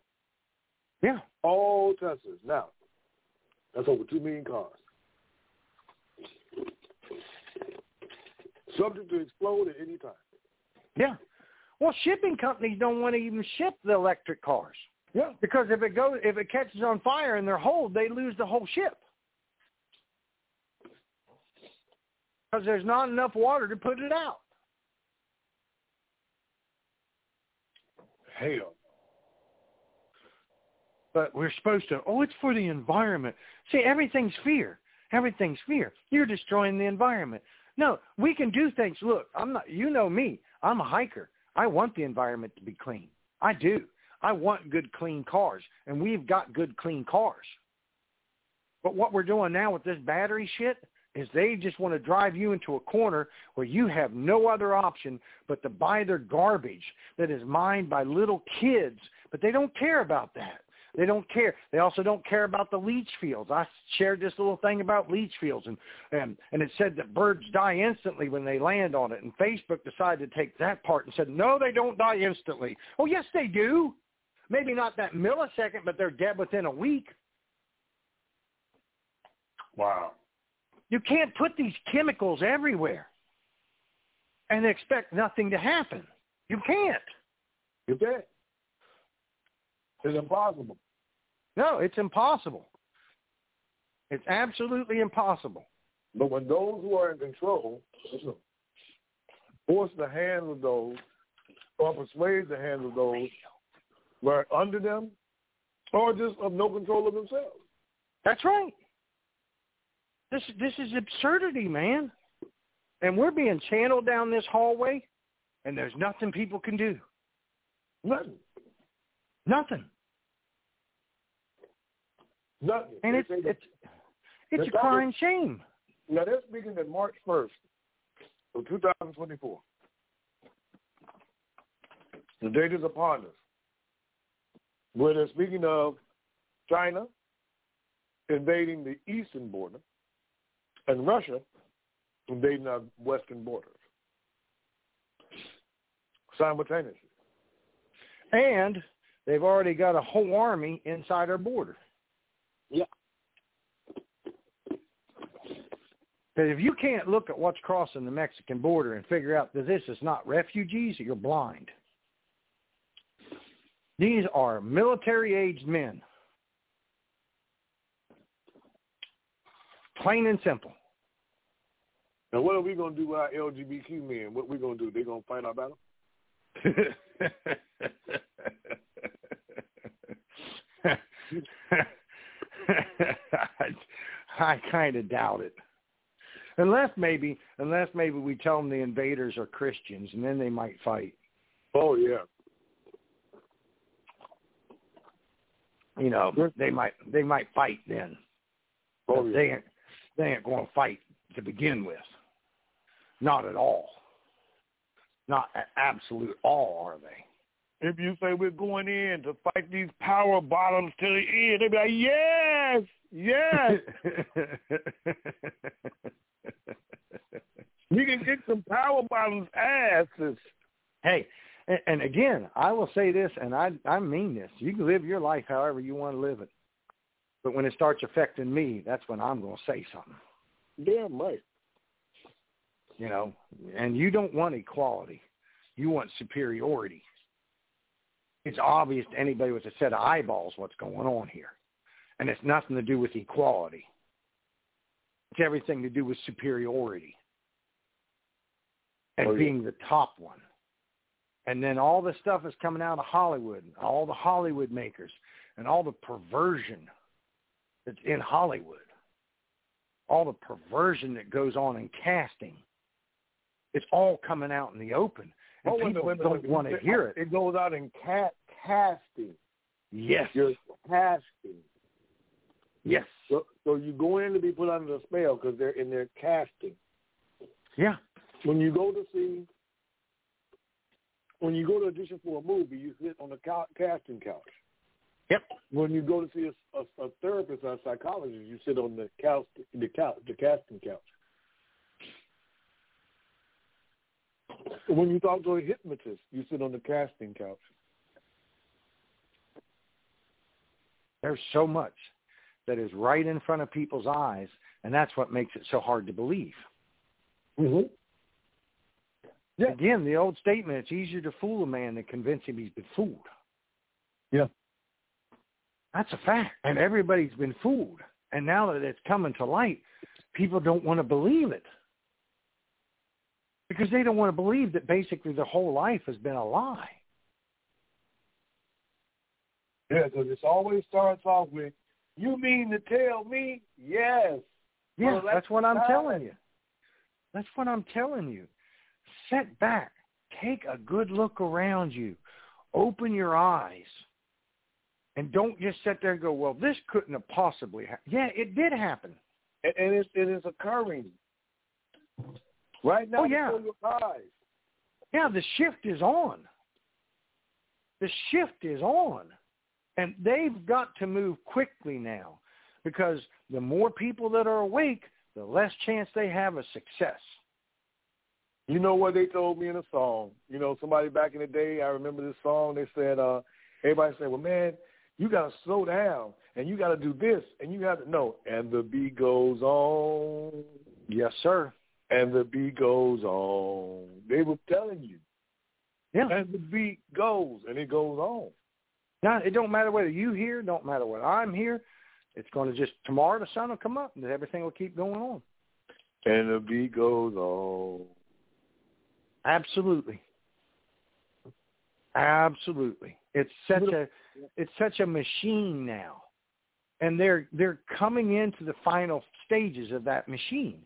Yeah. All Teslas. Now, that's over two million cars. Subject to explode at any time. Yeah. Well, shipping companies don't want to even ship the electric cars. Yeah. Because if it goes, if it catches on fire in their hold, they lose the whole ship. Because there's not enough water to put it out. Hell. But we're supposed to, oh, it's for the environment. See, everything's fear. Everything's fear. You're destroying the environment. No, we can do things. Look, I'm not, you know me. I'm a hiker. I want the environment to be clean. I do. I want good, clean cars, and we've got good, clean cars. But what we're doing now with this battery shit is they just want to drive you into a corner where you have no other option but to buy their garbage that is mined by little kids, but they don't care about that. They don't care. They also don't care about the leach fields. I shared this little thing about leach fields, and, and, and it said that birds die instantly when they land on it, and Facebook decided to take that part and said, no, they don't die instantly. Oh, yes, they do. Maybe not that millisecond, but they're dead within a week. Wow. You can't put these chemicals everywhere and expect nothing to happen. You can't. You can't. It's impossible. No, it's impossible. It's absolutely impossible. But when those who are in control force the hand of those or persuade the hand of those who are under them or just of no control of themselves. That's right. This, this is absurdity, man. And we're being channeled down this hallway, and there's nothing people can do. Nothing. Nothing. Nothing. And it's it's it's, it's a crying shame. Now, they're speaking that March first of two thousand twenty-four. The date is upon us. Where they're speaking of China invading the eastern border and Russia invading our western borders simultaneously. And they've already got a whole army inside our border. Yeah. Because if you can't look at what's crossing the Mexican border and figure out that this is not refugees, you're blind. These are military-aged men. Plain and simple. Now, what are we going to do with our L G B T men? What are we going to do? They're going to fight our battle? I, I kind of doubt it. Unless maybe, unless maybe we tell them the invaders are Christians, and then they might fight. Oh yeah. You know, they might they might fight then. Oh yeah. They ain't, they ain't going to fight to begin with. Not at all. Not at absolute all, are they? If you say we're going in to fight these power bottoms to the end, they'd be like, yes, yes. We can kick some power bottoms' asses. Hey, and, and again, I will say this, and I, I mean this. You can live your life however you want to live it. But when it starts affecting me, that's when I'm going to say something. Damn right. You know, and you don't want equality. You want superiority. It's obvious to anybody with a set of eyeballs what's going on here. And it's nothing to do with equality. It's everything to do with superiority and oh, yeah. being the top one. And then all the stuff is coming out of Hollywood, and all the Hollywood makers, and all the perversion that's in Hollywood, all the perversion that goes on in casting. It's all coming out in the open. And oh, people minute, don't want to hear it. It goes out in cat casting. Yes. You're casting. Yes. So, so you go in to be put under the spell because they're in their casting. Yeah. When you go to see, when you go to audition for a movie, you sit on the ca- casting couch. Yep. When you go to see a, a, a therapist or a psychologist, you sit on the couch, the couch, the casting couch. When you talk to a hypnotist, you sit on the casting couch. There's so much that is right in front of people's eyes, and that's what makes it so hard to believe. Mm-hmm. Yeah. Again, the old statement, it's easier to fool a man than convince him he's been fooled. Yeah. That's a fact. And everybody's been fooled. And now that it's coming to light, people don't want to believe it. Because they don't want to believe that basically their whole life has been a lie. Yeah, because it always starts off with, you mean to tell me? Yes. Yeah, well, that's, that's what I'm not. telling you. That's what I'm telling you. Set back. Take a good look around you. Open your eyes. And don't just sit there and go, well, this couldn't have possibly happened. Yeah, it did happen. And it is occurring. Right now, oh, yeah. Before your eyes. Yeah, the shift is on. The shift is on. And they've got to move quickly now, because the more people that are awake, the less chance they have of success. You know what they told me in a song? You know, somebody back in the day, I remember this song, they said, uh, everybody said, well, man, you got to slow down, and you got to do this, and you got to, no, and the beat goes on. Yes, sir. And the beat goes on. They were telling you. Yeah. And the beat goes, and it goes on. Now, it don't matter whether you here, don't matter whether I'm here. It's going to just, tomorrow the sun will come up, and everything will keep going on. And the beat goes on. Absolutely. Absolutely. It's such a, it's such a machine now. And they're, they're coming into the final stages of that machine.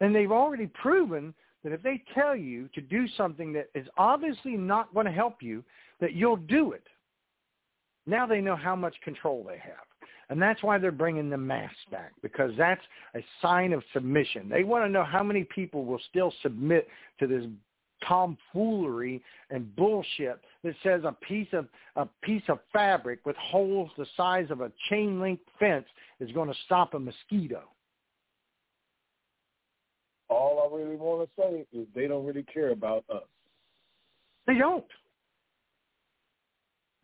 And they've already proven that if they tell you to do something that is obviously not going to help you, that you'll do it. Now they know how much control they have. And that's why they're bringing the masks back, because that's a sign of submission. They want to know how many people will still submit to this tomfoolery and bullshit that says a piece of a piece of fabric with holes the size of a chain link fence is going to stop a mosquito. All I really want to say is they don't really care about us. They don't.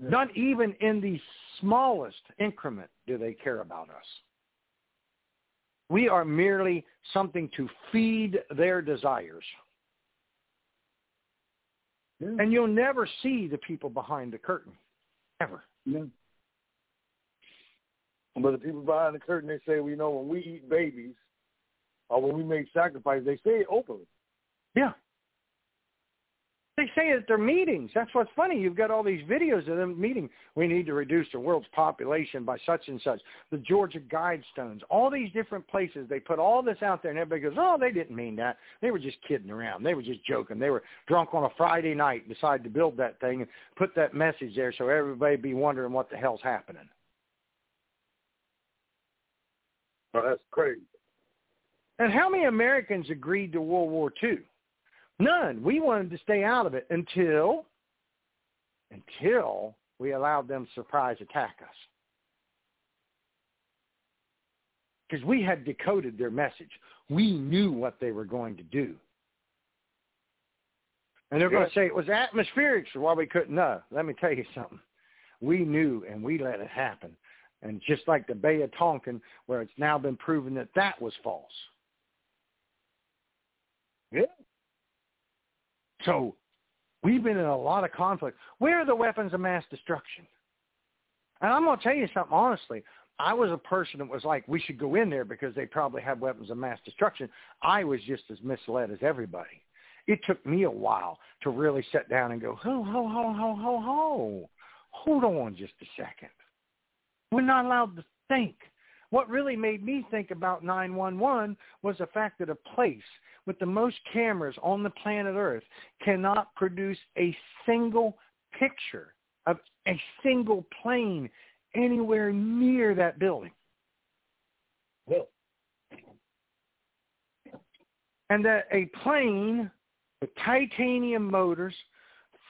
Yeah. Not even in the smallest increment do they care about us. We are merely something to feed their desires. Yeah. And you'll never see the people behind the curtain, ever. Yeah. But the people behind the curtain, they say, we know when we eat babies, or when we make sacrifices, they say it openly. Yeah. They say it at their meetings. That's what's funny. You've got all these videos of them meeting. We need to reduce the world's population by such and such. The Georgia Guidestones. All these different places. They put all this out there, and everybody goes, oh, they didn't mean that. They were just kidding around. They were just joking. They were drunk on a Friday night and decided to build that thing and put that message there so everybody be wondering what the hell's happening. Oh, that's crazy. And how many Americans agreed to World War Two? None. We wanted to stay out of it until, until we allowed them to surprise attack us. Because we had decoded their message. We knew what they were going to do. And they're yeah. going to say it was atmospheric, so why we couldn't know. Let me tell you something. We knew, and we let it happen. And just like the Bay of Tonkin, where it's now been proven that that was false. Yeah. So we've been in a lot of conflict. Where are the weapons of mass destruction? And I'm going to tell you something, honestly. I was a person that was like, we should go in there because they probably have weapons of mass destruction. I was just as misled as everybody. It took me a while to really sit down and go, ho, ho, ho, ho, ho, ho. Hold on just a second. We're not allowed to think. What really made me think about nine one one was the fact that a place with the most cameras on the planet Earth cannot produce a single picture of a single plane anywhere near that building. Well. And that a plane with titanium motors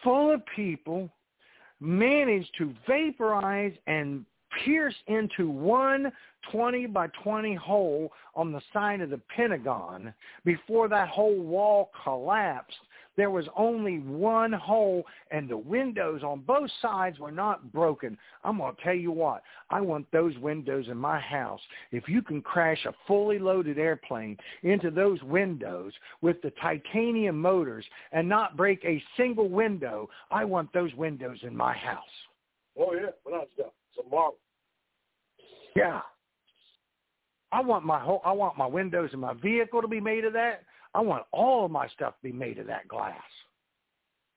full of people managed to vaporize and pierce into one twenty by twenty hole on the side of the Pentagon before that whole wall collapsed. There was only one hole, and the windows on both sides were not broken. I'm going to tell you what. I want those windows in my house. If you can crash a fully loaded airplane into those windows with the titanium motors and not break a single window, I want those windows in my house. Oh, yeah. Without doubt. It's a marvel. Yeah. I want my whole, I want my windows in my vehicle to be made of that. I want all of my stuff to be made of that glass.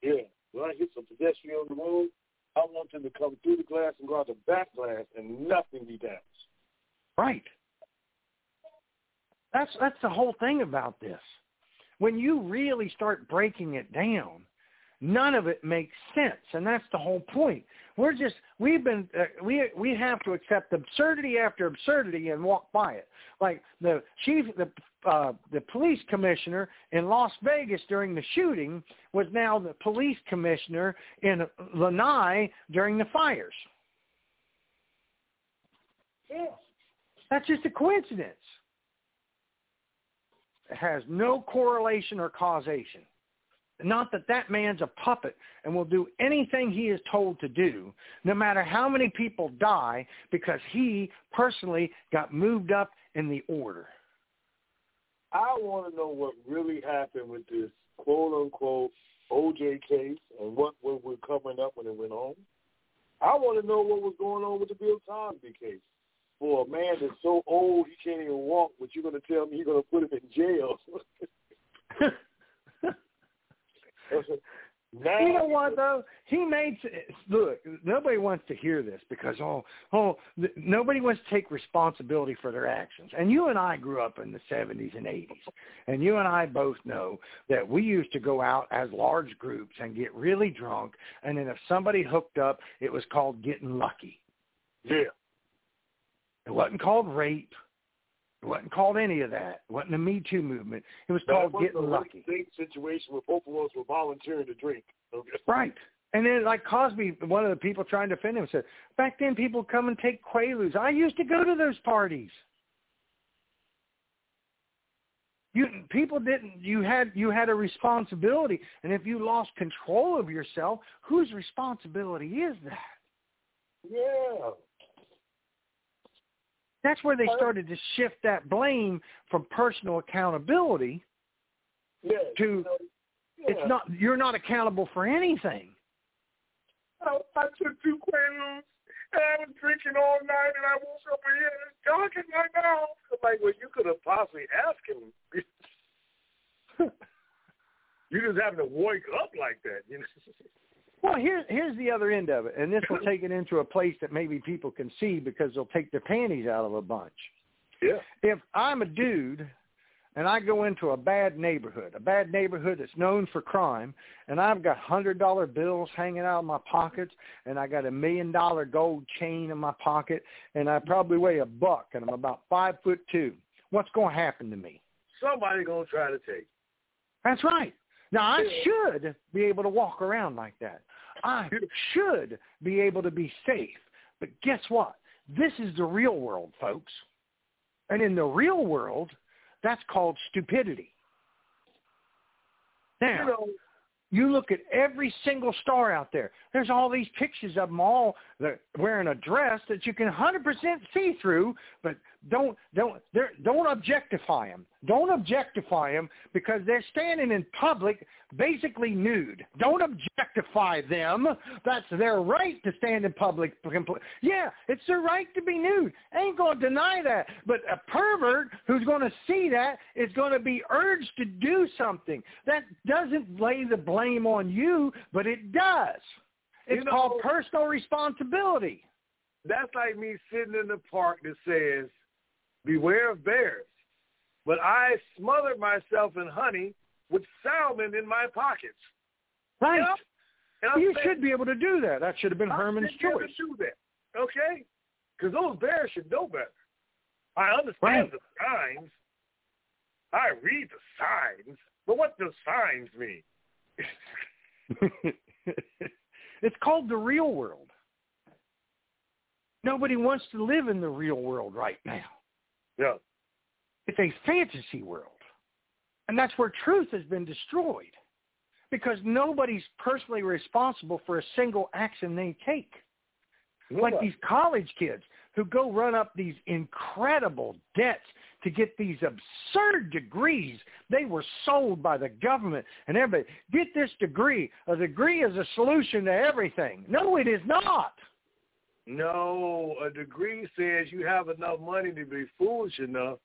Yeah. When I hit some pedestrian on the road, I want them to come through the glass and go out the back glass and nothing be damaged. Right. That's that's the whole thing about this. When you really start breaking it down, none of it makes sense, and that's the whole point. We're just we've been uh, we we have to accept absurdity after absurdity and walk by it. Like the chief, the uh, the police commissioner in Las Vegas during the shooting was now the police commissioner in Lanai during the fires. Yeah. That's just a coincidence. It has no correlation or causation. Not that that man's a puppet and will do anything he is told to do, no matter how many people die, because he personally got moved up in the order. I want to know what really happened with this quote-unquote O J case and what we were covering up when it went on. I want to know what was going on with the Bill Cosby case. For a man that's so old he can't even walk, but you're going to tell me you're going to put him in jail. Now, you know what though? He made look. Nobody wants to hear this because oh, oh, nobody wants to take responsibility for their actions. And you and I grew up in the seventies and eighties, and you and I both know that we used to go out as large groups and get really drunk. And then if somebody hooked up, it was called getting lucky. Yeah. It wasn't called rape. It wasn't called any of that. It wasn't a Me Too movement. It was no, called getting lucky. It was a big situation where both of us were volunteering to drink. Okay. Right. And then like Cosby, one of the people trying to defend him said, back then people would come and take Quaaludes. I used to go to those parties. You people didn't. You had you had a responsibility. And if you lost control of yourself, whose responsibility is that? Yeah. That's where they started to shift that blame from personal accountability yeah, to you know, yeah. It's not you're not accountable for anything. I, I took two Quaaludes and I was drinking all night and I woke up and it's dark in my mouth. I'm like, well, you could have possibly asked him. You just having to wake up like that, you know. Well, here, here's the other end of it, and this will take it into a place that maybe people can see because they'll take their panties out of a bunch. Yeah. If I'm a dude and I go into a bad neighborhood, a bad neighborhood that's known for crime, and I've got one hundred dollar bills hanging out of my pockets, and I got a million dollar gold chain in my pocket, and I probably weigh a buck, and I'm about five foot two, what's going to happen to me? Somebody's going to try to take. That's right. Now, I should be able to walk around like that. I should be able to be safe. But guess what? This is the real world, folks. And in the real world, that's called stupidity. Now, you know, you look at every single star out there. There's all these pictures of them all that wearing a dress that you can one hundred percent see through, but don't don't don't objectify them. Don't objectify them because they're standing in public basically nude. Don't objectify them. That's their right to stand in public. Yeah, it's their right to be nude. I ain't going to deny that. But a pervert who's going to see that is going to be urged to do something. That doesn't lay the blame on you, but it does. It's you know, called personal responsibility. That's like me sitting in the park that says, beware of bears. But I smothered myself in honey with salmon in my pockets. Right. You know? And I'm you saying, should be able to do that. That should have been I Herman's choice. Do that. Okay? Because those bears should know better. I understand right. the signs. I read the signs. But what do signs mean? It's called the real world. Nobody wants to live in the real world right now. Yeah. It's a fantasy world. And that's where truth has been destroyed. because nobody's personally responsible for a single action they take. Like these college kids who go run up these incredible debts to get these absurd degrees. They were sold by the government and everybody. Get this degree. A degree is a solution to everything. No, it is not. No, a degree says you have enough money to be foolish enough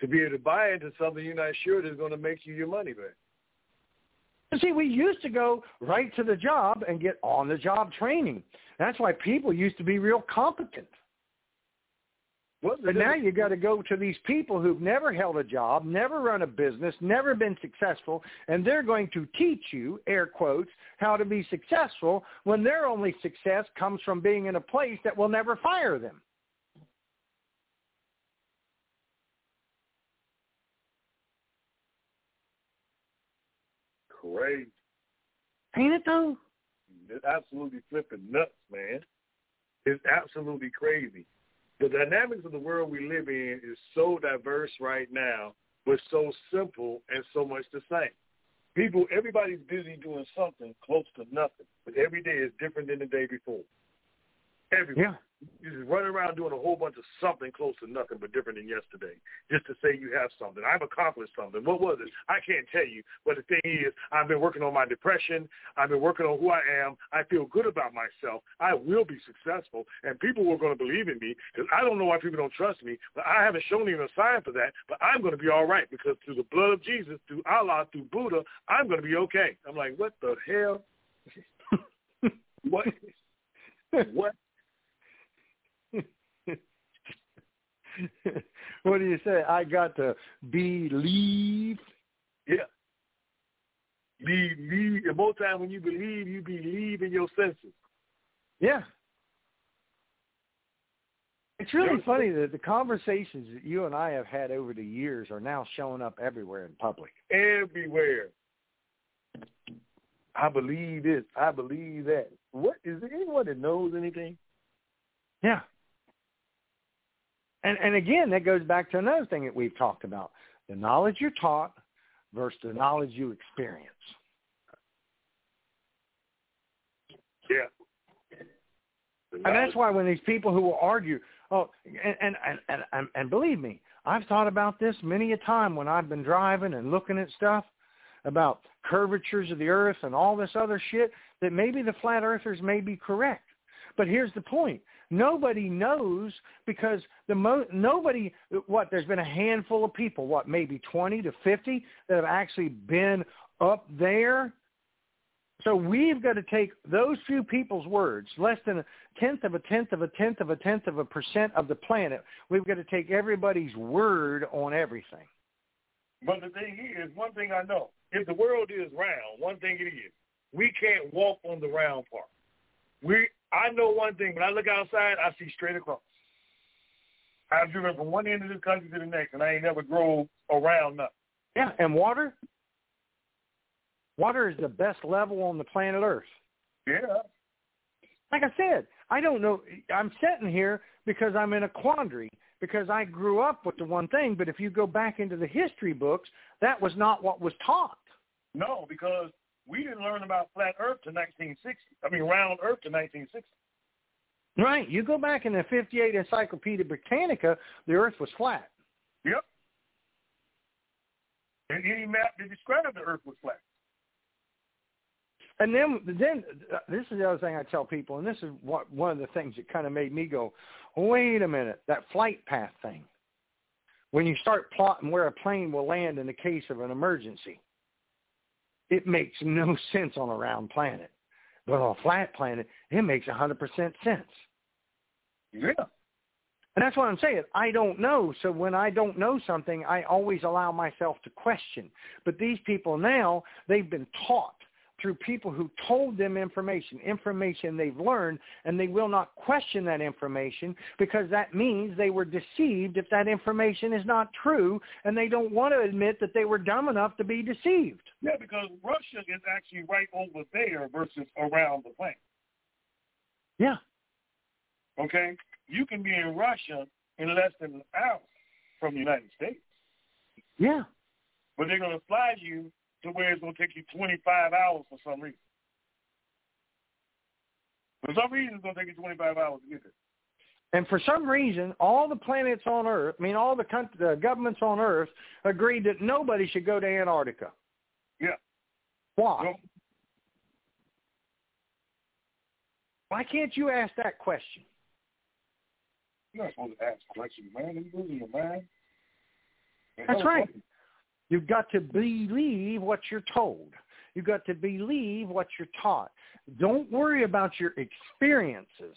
to be able to buy into something you're not sure that's going to make you your money back. See, we used to go right to the job and get on-the-job training. That's why people used to be real competent. But difference? Now you got to go to these people who've never held a job, never run a business, never been successful, and they're going to teach you, air quotes, how to be successful when their only success comes from being in a place that will never fire them. Crazy. Ain't it though? It's absolutely flipping nuts, man. It's absolutely crazy. The dynamics of the world we live in is so diverse right now, but so simple and so much the same. People, everybody's busy doing something close to nothing, but every day is different than the day before. Everyone. Yeah. You just run around doing a whole bunch of something close to nothing but different than yesterday, just to say you have something. I've accomplished something. What was it? I can't tell you. But the thing is, I've been working on my depression. I've been working on who I am. I feel good about myself. I will be successful, and people were going to believe in me because I don't know why people don't trust me, but I haven't shown even a sign for that, but I'm going to be all right because through the blood of Jesus, through Allah, through Buddha, I'm going to be okay. I'm like, what the hell? What? What? What do you say? I got to believe. Yeah. Believe. And most times when you believe, you believe in your senses. Yeah. It's really yeah. funny that the conversations that you and I have had over the years are now showing up everywhere in public. Everywhere. I believe this. I believe that. What is there anyone that knows anything? Yeah. And, and again, that goes back to another thing that we've talked about, the knowledge you're taught versus the knowledge you experience. Yeah. And that's why when these people who will argue, oh, and and, and, and and believe me, I've thought about this many a time when I've been driving and looking at stuff about curvatures of the earth and all this other shit, that maybe the flat earthers may be correct. But here's the point. Nobody knows because the mo- nobody, what, there's been a handful of people, what, maybe twenty to fifty that have actually been up there. So we've got to take those few people's words, less than a tenth of a tenth of a tenth of a tenth of a percent of the planet. We've got to take everybody's word on everything. But the thing is, one thing I know, if the world is round, one thing it is, we can't walk on the round part. We, I know one thing. When I look outside, I see straight across. I've driven from one end of this country to the next, and I ain't never drove around nothing. Yeah, and water? Water is the best level on the planet Earth. Yeah. Like I said, I don't know. I'm sitting here because I'm in a quandary, because I grew up with the one thing, but if you go back into the history books, that was not what was taught. No, because we didn't learn about flat earth to nineteen sixty. I mean, round earth to nineteen sixty. Right. You go back in the fifty-eight Encyclopedia Britannica, the earth was flat. Yep. And any map that described the earth was flat. And then, then uh, this is the other thing I tell people, and this is what, one of the things that kind of made me go, wait a minute, that flight path thing. When you start plotting where a plane will land in the case of an emergency. It makes no sense on a round planet. But on a flat planet, it makes one hundred percent sense. Yeah. And that's what I'm saying. I don't know. So when I don't know something, I always allow myself to question. But these people now, they've been taught through people who told them information, information they've learned, and they will not question that information because that means they were deceived if that information is not true, and they don't want to admit that they were dumb enough to be deceived. Yeah, because Russia is actually right over there versus around the planet. Yeah. Okay? You can be in Russia in less than an hour from the United States. Yeah. But they're going to fly you to where it's going to take you twenty-five hours for some reason. For some reason, it's going to take you twenty-five hours to get there. And for some reason, all the planets on Earth, I mean, all the, con- the governments on Earth agreed that nobody should go to Antarctica. Yeah. Why? Well, why can't you ask that question? You're not supposed to ask questions, man. You're losing your mind. That's, That's right. Funny. You've got to believe what you're told. You've got to believe what you're taught. Don't worry about your experiences.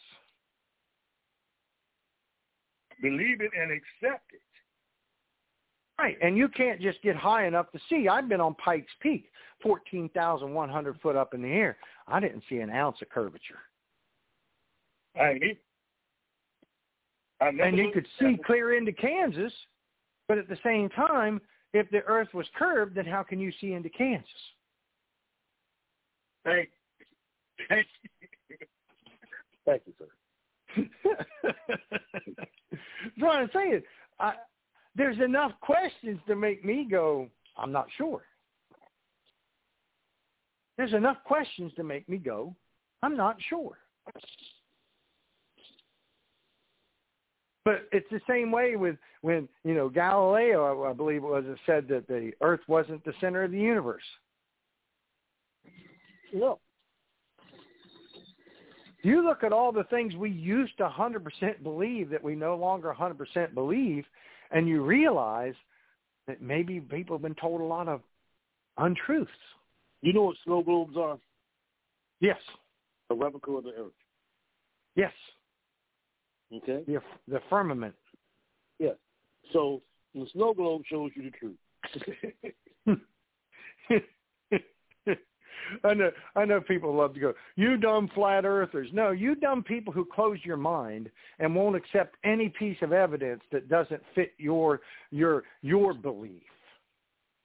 Believe it and accept it. Right, and you can't just get high enough to see. I've been on Pikes Peak, fourteen thousand one hundred foot up in the air. I didn't see an ounce of curvature. I mean, and you could see clear into Kansas, but at the same time, if the earth was curved, then how can you see into Kansas? Thank you. Thank you, Thank you sir. That's what I'm saying. I, there's enough questions to make me go, I'm not sure. There's enough questions to make me go, I'm not sure. But it's the same way with when, you know, Galileo, I, I believe it was, it said that the earth wasn't the center of the universe. No. You look at all the things we used to one hundred percent believe that we no longer one hundred percent believe, and you realize that maybe people have been told a lot of untruths. You know what snow globes are? Yes. A replica of the earth. Yes. Okay. The, the firmament. Yeah. So the snow globe shows you the truth. I know. I know people love to go, you dumb flat earthers. No, you dumb people who close your mind and won't accept any piece of evidence that doesn't fit your your your belief.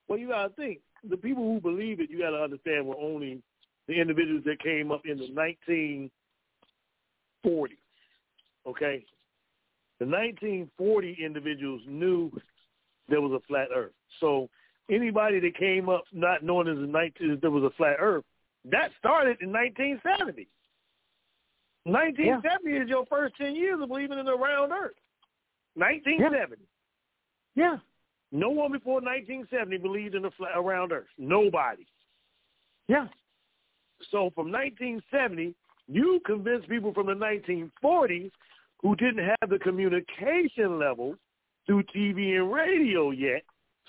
Well, you gotta think the people who believe it. You gotta understand were only the individuals that came up in the nineteen forties. Okay, the nineteen forty individuals knew there was a flat earth. So anybody that came up not knowing as a there was a flat earth, that started in nineteen seventy. nineteen seventy yeah. is your first ten years of believing in a round earth. nineteen seventy. Yeah. yeah. No one before nineteen seventy believed in a, flat, a round earth. Nobody. Yeah. So from nineteen seventy, you convinced people from the nineteen forties who didn't have the communication levels through T V and radio yet,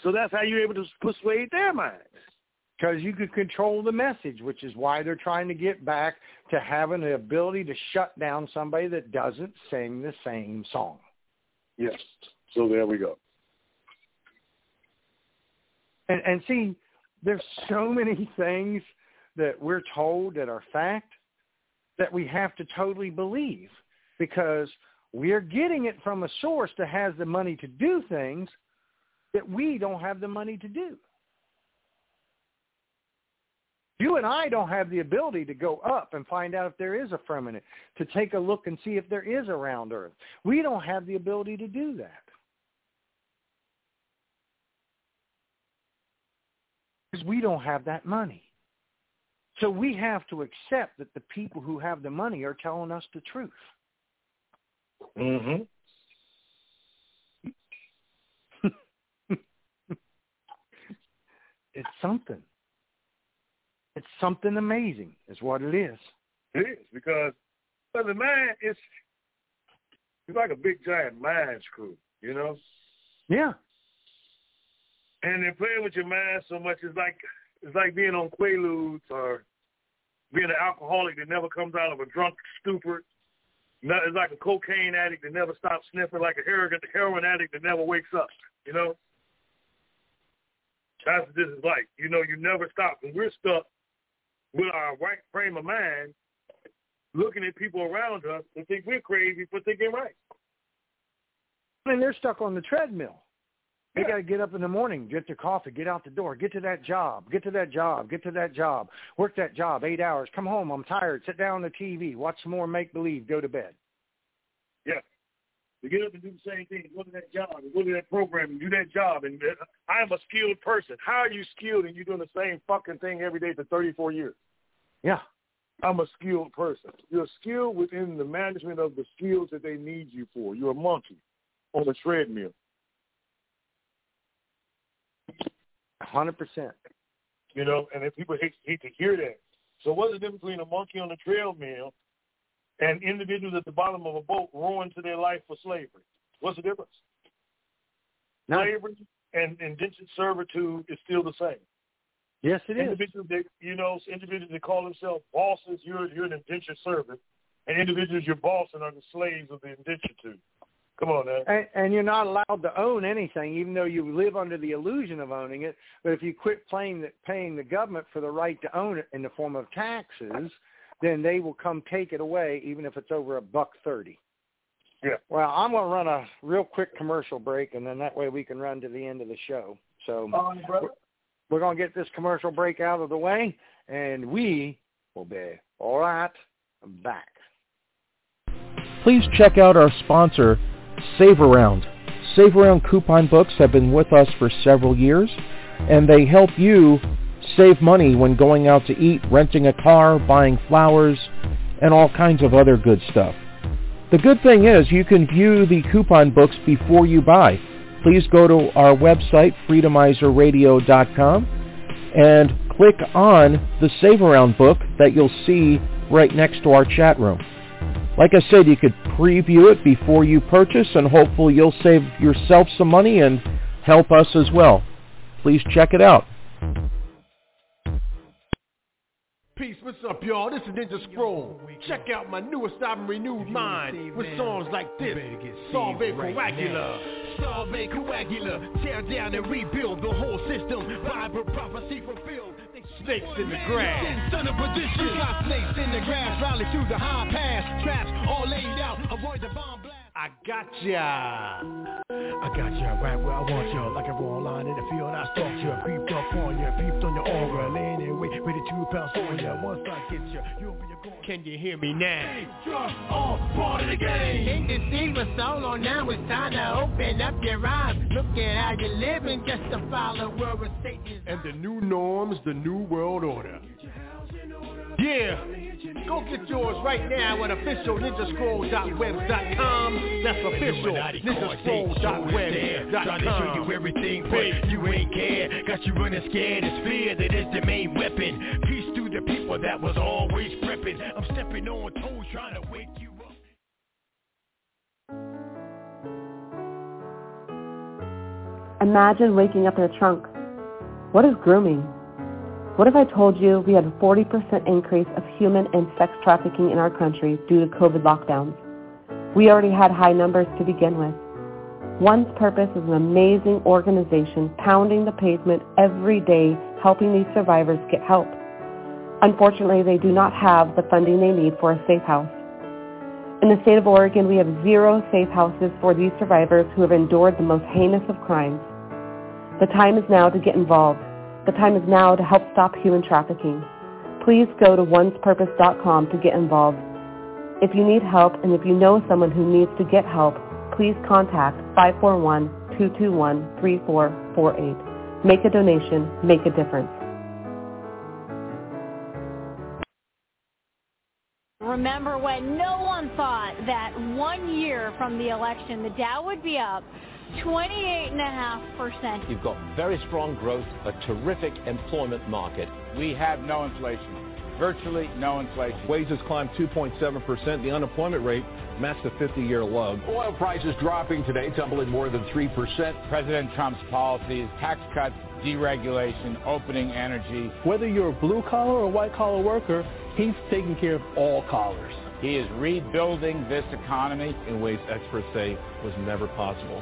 so that's how you're able to persuade their minds. Because you could control the message, which is why they're trying to get back to having the ability to shut down somebody that doesn't sing the same song. Yes. So there we go. And, and see, there's so many things that we're told that are fact that we have to totally believe, because we're getting it from a source that has the money to do things that we don't have the money to do. You and I don't have the ability to go up and find out if there is a firmament, to take a look and see if there is a round earth. We don't have the ability to do that. Because we don't have that money. So we have to accept that the people who have the money are telling us the truth. Mm-hmm. It's something. It's something amazing is what it is. It is, because the mind is it's like a big giant mind screw, you know? Yeah. And they're playing with your mind so much, it's like it's like being on Quaaludes or being an alcoholic that never comes out of a drunk stupor. It's like a cocaine addict that never stops sniffing, like a heroin addict that never wakes up, you know? That's what this is like. You know, you never stop. And we're stuck with our right frame of mind looking at people around us and think we're crazy for thinking right. And they're stuck on the treadmill. They yeah. got to get up in the morning, get their coffee, get out the door, get to that job, get to that job, get to that job, work that job, eight hours, come home, I'm tired, sit down on the T V, watch some more make-believe, go to bed. Yeah. to get up and do the same thing, go to that job, and go to that program, and do that job. And I am a skilled person. How are you skilled and you're doing the same fucking thing every day for thirty-four years? Yeah, I'm a skilled person. You're skilled within the management of the skills that they need you for. You're a monkey on a treadmill. one hundred percent. You know, and if people hate, hate to hear that. So what's the difference between a monkey on a treadmill and individuals at the bottom of a boat rowing to their life for slavery? What's the difference? None. Slavery and indentured servitude is still the same. Yes, it individuals is. Individuals, you know, individuals that call themselves bosses, you're you're an indentured servant, and individuals you're bossing are the slaves of the indentured. Come on, man. And, and you're not allowed to own anything, even though you live under the illusion of owning it. But if you quit paying the, paying the government for the right to own it in the form of taxes, then they will come take it away, even if it's over a buck thirty. Yeah. Well, I'm going to run a real quick commercial break, and then that way we can run to the end of the show. So um, we're, we're going to get this commercial break out of the way, and we will be all right back. Please check out our sponsor, Save Around. Save Around coupon books have been with us for several years, and they help you save money when going out to eat, renting a car, buying flowers, and all kinds of other good stuff. The good thing is you can view the coupon books before you buy. Please go to our website, freedomizer radio dot com, and click on the Save Around book that you'll see right next to our chat room. Like I said, you could preview it before you purchase, and hopefully you'll save yourself some money and help us as well. Please check it out. Peace, what's up, y'all? This is Ninja Scroll. Check out my newest album, Renewed Mind, with songs like this, Solve Coagula. Solve Coagula, tear down and rebuild the whole system, Bible prophecy fulfilled. Snakes in the grass. Son of perdition. We got snakes in the grass, rally through the high pass, traps all laid out, avoid the bomb blast. I got ya. I got ya right where I want ya. Like a raw line in the field, I stalked ya, creeped up on ya, peeped on your aura, laying in wait, ready to pounce on ya. Once I get ya, you'll be a goner. Can you hear me now? Drugs all part of the game. Hate to see what's all on now. It's time to open up your eyes. Look at how you're living, just to follow world of Satan. And the new norms, the new world order. Yeah, go get yours right now at official ninja scroll dot web dot com. That's official ninja scroll dot web dot com. Trying to show you everything, but you ain't care. Got you running scared, it's fear that is the main weapon. Peace to the people that was always prepping. I'm stepping on toes trying to wake you up. Imagine waking up in a trunk. What is grooming? What if I told you we had a forty percent increase of human and sex trafficking in our country due to COVID lockdowns? We already had high numbers to begin with. One's Purpose is an amazing organization pounding the pavement every day, helping these survivors get help. Unfortunately, they do not have the funding they need for a safe house. In the state of Oregon, we have zero safe houses for these survivors who have endured the most heinous of crimes. The time is now to get involved. The time is now to help stop human trafficking. Please go to ones purpose dot com to get involved. If you need help and if you know someone who needs to get help, please contact five four one, two two one, three four four eight. Make a donation. Make a difference. Remember when no one thought that one year from the election, the Dow would be up twenty-eight point five percent. You've got very strong growth, a terrific employment market. We have no inflation, virtually no inflation. Wages climbed two point seven percent. The unemployment rate matched the fifty-year low. Oil prices dropping today, tumbling more than three percent. President Trump's policies, tax cuts, deregulation, opening energy. Whether you're a blue-collar or white-collar worker, he's taking care of all collars. He is rebuilding this economy in ways experts say was never possible.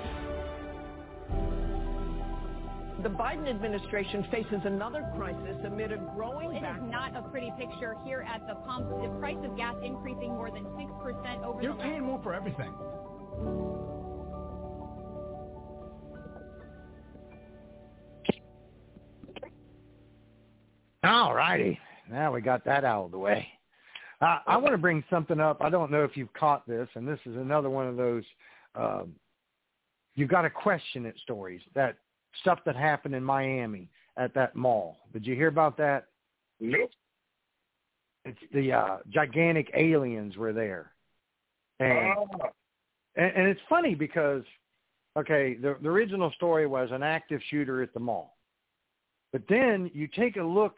The Biden administration faces another crisis amid a growing... It back- is not a pretty picture here at the pump. The price of gas increasing more than six percent over... You're the... You're paying more for everything. All righty. Now we got that out of the way. Uh, I want to bring something up. I don't know if you've caught this, and this is another one of those um, you've got to question it stories, that stuff that happened in Miami at that mall. Did you hear about that? Nope. It's the uh, gigantic aliens were there. And, oh. and and it's funny because, okay, the, the original story was an active shooter at the mall. But then you take a look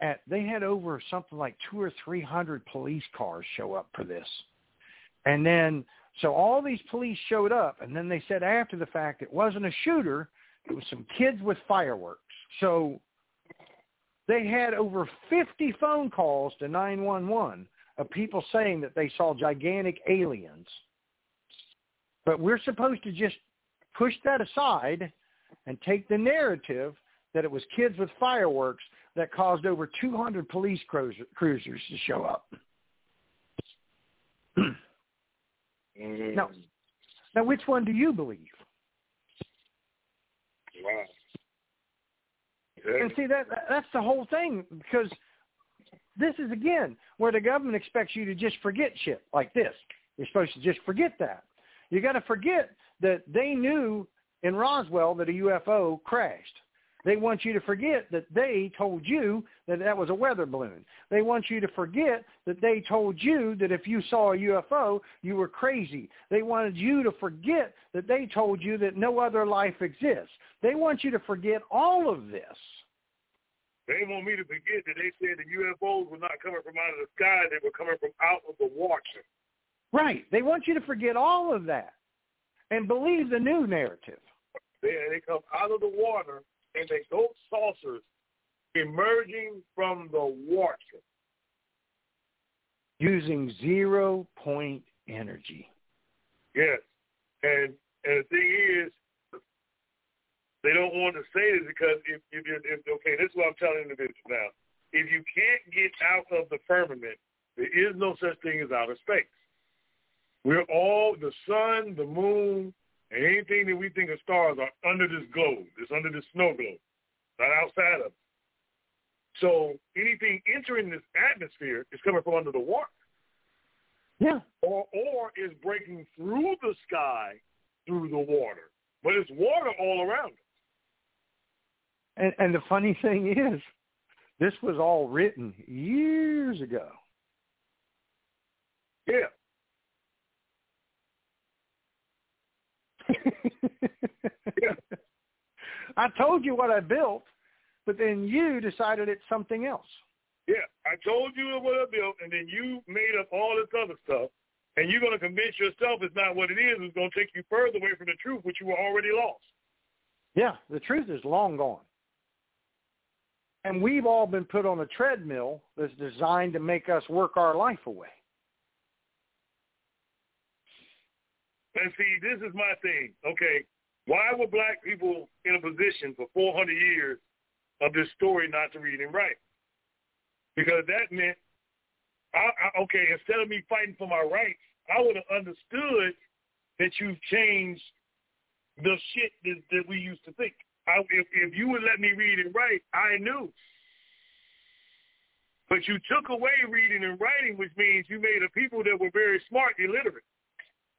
at, they had over something like two or three hundred police cars show up for this. And then, so all these police showed up, and then they said after the fact it wasn't a shooter, it was some kids with fireworks. So they had over fifty phone calls to nine one one of people saying that they saw gigantic aliens. But we're supposed to just push that aside and take the narrative that it was kids with fireworks that caused over two hundred police cruiser, cruisers to show up. Now, now, which one do you believe? Wow. And see, that that's the whole thing, because this is, again, where the government expects you to just forget shit like this. You're supposed to just forget that. You got to forget that they knew in Roswell that a U F O crashed. They want you to forget that they told you that that was a weather balloon. They want you to forget that they told you that if you saw a U F O, you were crazy. They wanted you to forget that they told you that no other life exists. They want you to forget all of this. They want me to forget that they said the U F Os were not coming from out of the sky. They were coming from out of the water. Right. They want you to forget all of that and believe the new narrative. Yeah, they come out of the water. And they go saucers emerging from the water. Using zero point energy. Yes. And and the thing is, they don't want to say this because if, if you're, if, okay, this is what I'm telling individuals now. If you can't get out of the firmament, there is no such thing as outer space. We're all, the sun, the moon, and anything that we think of stars are under this globe. It's under this snow globe, not outside of it. So anything entering this atmosphere is coming from under the water. Yeah. Or or is breaking through the sky through the water. But it's water all around us. And, and the funny thing is, this was all written years ago. Yeah. Yeah. I told you what I built, but then you decided it's something else. Yeah, I told you what I built, and then you made up all this other stuff, and you're going to convince yourself it's not what it is. It's going to take you further away from the truth, which you were already lost. Yeah, the truth is long gone. And we've all been put on a treadmill that's designed to make us work our life away. And see, this is my thing, okay? Why were black people in a position for four hundred years of this story not to read and write? Because that meant, I, I, okay, instead of me fighting for my rights, I would have understood that you've changed the shit that, that we used to think. I, if, if you would let me read and write, I knew. But you took away reading and writing, which means you made a people that were very smart illiterate.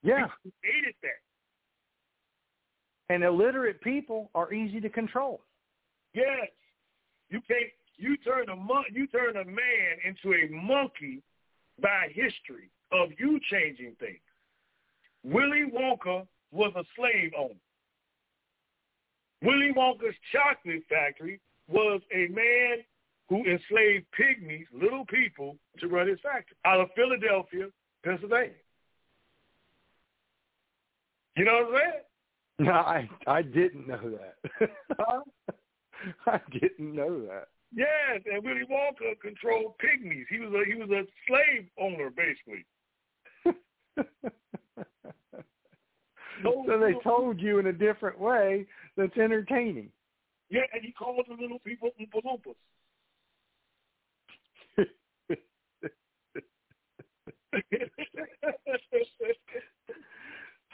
Yeah. You hated that. And illiterate people are easy to control. Yes. You can't, you turn a mon- you turn a man into a monkey by history of you changing things. Willy Wonka was a slave owner. Willy Wonka's chocolate factory was a man who enslaved pygmies, little people, to run his factory out of Philadelphia, Pennsylvania. You know what I'm saying? No, I, I didn't know that. Huh? I didn't know that. Yes, and Willy Wonka controlled pygmies. He was a he was a slave owner, basically. So they told you in a different way that's entertaining. Yeah, and he called the little people Oompa Loompas.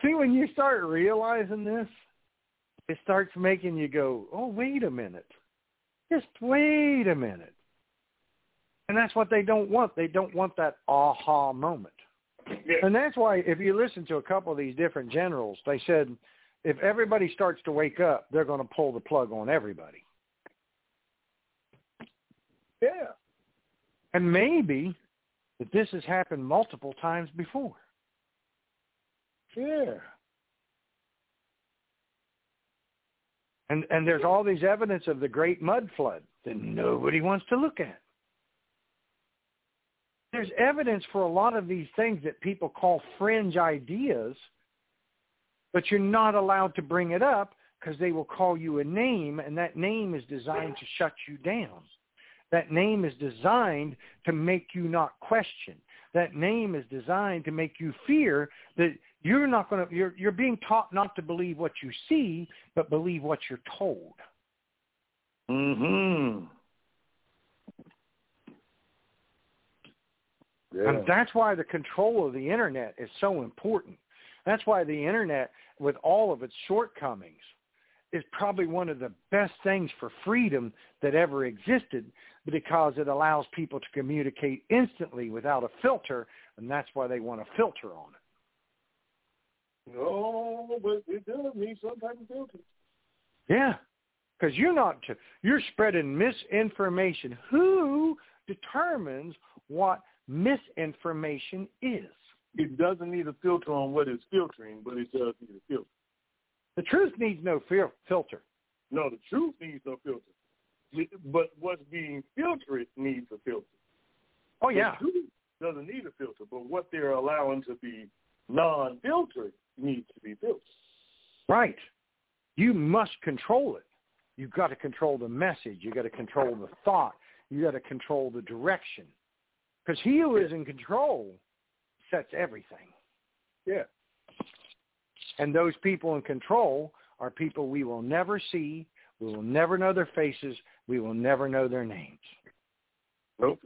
See, when you start realizing this, it starts making you go, oh, wait a minute. Just wait a minute. And that's what they don't want. They don't want that aha moment. Yeah. And that's why if you listen to a couple of these different generals, they said if everybody starts to wake up, they're going to pull the plug on everybody. Yeah. And maybe that this has happened multiple times before. Yeah. And and there's all these evidence of the great mud flood that nobody wants to look at. There's evidence for a lot of these things that people call fringe ideas, but you're not allowed to bring it up because they will call you a name, and that name is designed to shut you down. That name is designed to make you not question. That name is designed to make you fear that you're not going to, you're, you're being taught not to believe what you see, but believe what you're told. Mm-hmm. Yeah. And that's why the control of the internet is so important. That's why the internet, with all of its shortcomings, is probably one of the best things for freedom that ever existed, because it allows people to communicate instantly without a filter, and that's why they want a filter on it. No, but it does need some type of filter. Yeah, because you're not you're spreading misinformation. Who determines what misinformation is? It doesn't need a filter on what it's filtering, but it does need a filter. The truth needs no filter. No, the truth needs no filter. But what's being filtered needs a filter. Oh, yeah. The truth doesn't need a filter, but what they're allowing to be non-filtered needs to be filtered. Right. You must control it. You've got to control the message. You've got to control the thought. You've got to control the direction. Because he who is in control sets everything. Yeah. And those people in control are people we will never see. We will never know their faces. We will never know their names. Nope.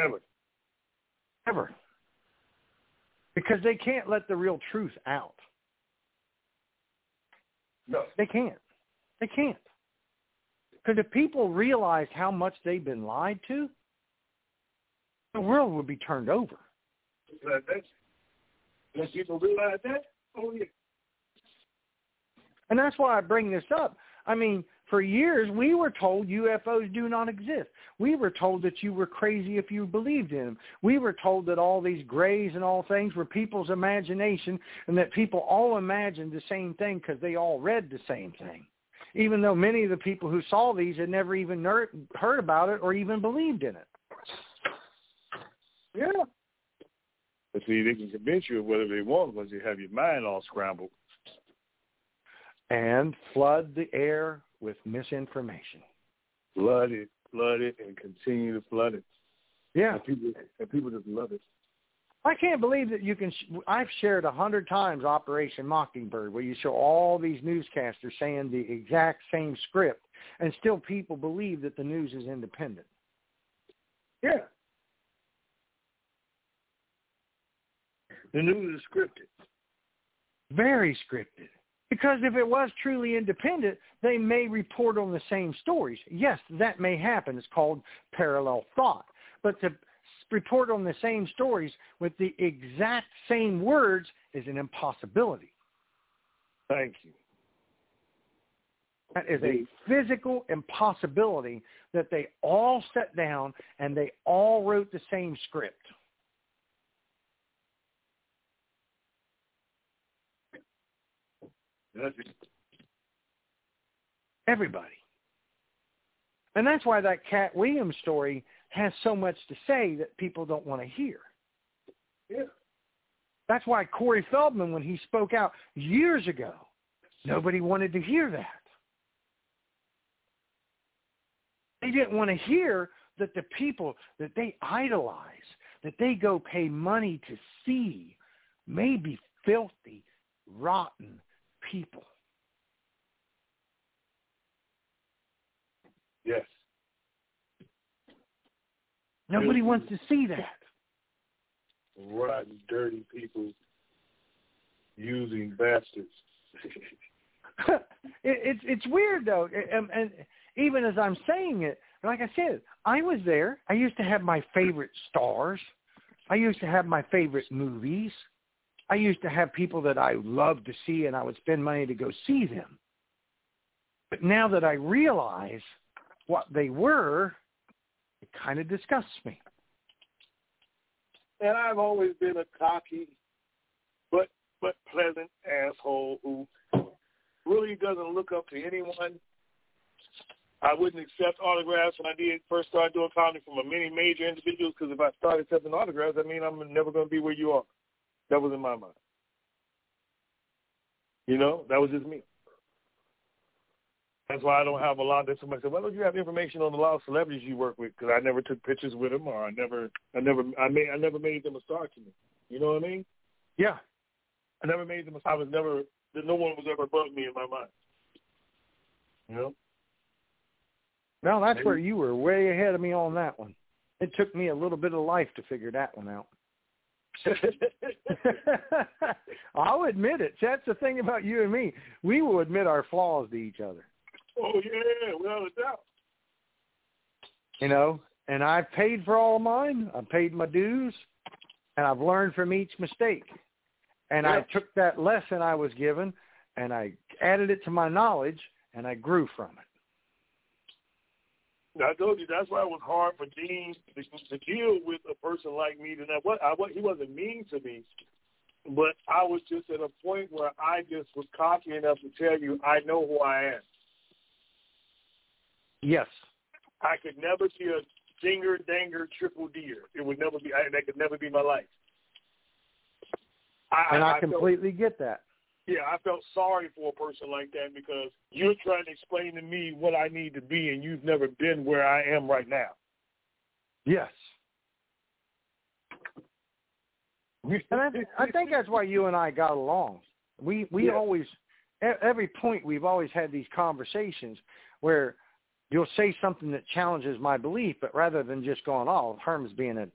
Ever. Ever. Because they can't let the real truth out. No. They can't. They can't. Because if people realized how much they've been lied to, the world would be turned over. That's When people realize that, oh, yeah. And that's why I bring this up. I mean, for years, we were told U F Os do not exist. We were told that you were crazy if you believed in them. We were told that all these grays and all things were people's imagination, and that people all imagined the same thing because they all read the same thing, even though many of the people who saw these had never even heard about it or even believed in it. Yeah. But see, they can convince you of whatever they want once you have your mind all scrambled. And flood the air with misinformation. Flood it, flood it, and continue to flood it. Yeah. And people, and people just love it. I can't believe that you can sh- – I've shared a hundred times Operation Mockingbird, where you show all these newscasters saying the exact same script, and still people believe that the news is independent. Yeah. The news is scripted. Very scripted. Because if it was truly independent, they may report on the same stories. Yes, that may happen. It's called parallel thought. But to report on the same stories with the exact same words is an impossibility. Thank you. That is a physical impossibility that they all sat down and they all wrote the same script. Everybody. And that's why that Katt Williams story has so much to say that people don't want to hear. Yeah. That's why Corey Feldman, when he spoke out years ago, nobody wanted to hear that. They didn't want to hear that the people that they idolize, that they go pay money to see, may be filthy, rotten people. Yes. Nobody dirty wants to see that. Rotten, dirty people using bastards. it, it's it's weird though, and, and even as I'm saying it, Like I said, I was there. I used to have my favorite stars. I used to have my favorite movies. I used to have people that I loved to see, and I would spend money to go see them. But now that I realize what they were, it kind of disgusts me. And I've always been a cocky but but pleasant asshole who really doesn't look up to anyone. I wouldn't accept autographs when I did first start doing comedy from a many major individuals, because if I start accepting autographs, that means I'm never going to be where you are. That was in my mind. You know, that was just me. That's why I don't have a lot. That somebody said, "Why don't you have information on a lot of celebrities you work with?" Because I never took pictures with them, or I never, I never, I made, I never made them a star to me. You know what I mean? Yeah, I never made them a star. I was never. No one was ever above me in my mind. You know? No, that's Maybe. Where you were way ahead of me on that one. It took me a little bit of life to figure that one out. I'll admit it. That's the thing about you and me. We will admit our flaws to each other. Oh, yeah, without a doubt. You know, and I've paid for all of mine. I've paid my dues, and I've learned from each mistake. And yeah. I took that lesson I was given, and I added it to my knowledge, and I grew from it. I told you, that's why it was hard for Gene to, to deal with a person like me. That what, I, what, he wasn't mean to me, but I was just at a point where I just was cocky enough to tell you, I know who I am. Yes. I could never be a dinger, danger, triple deer. It would never be, I, that could never be my life. I, and I, I completely felt, get that. Yeah, I felt sorry for a person like that, because you're trying to explain to me what I need to be, and you've never been where I am right now. Yes. And I, I think that's why you and I got along. We, we yeah. always, at every point we've always had these conversations where you'll say something that challenges my belief, but rather than just going, oh, Herm's being a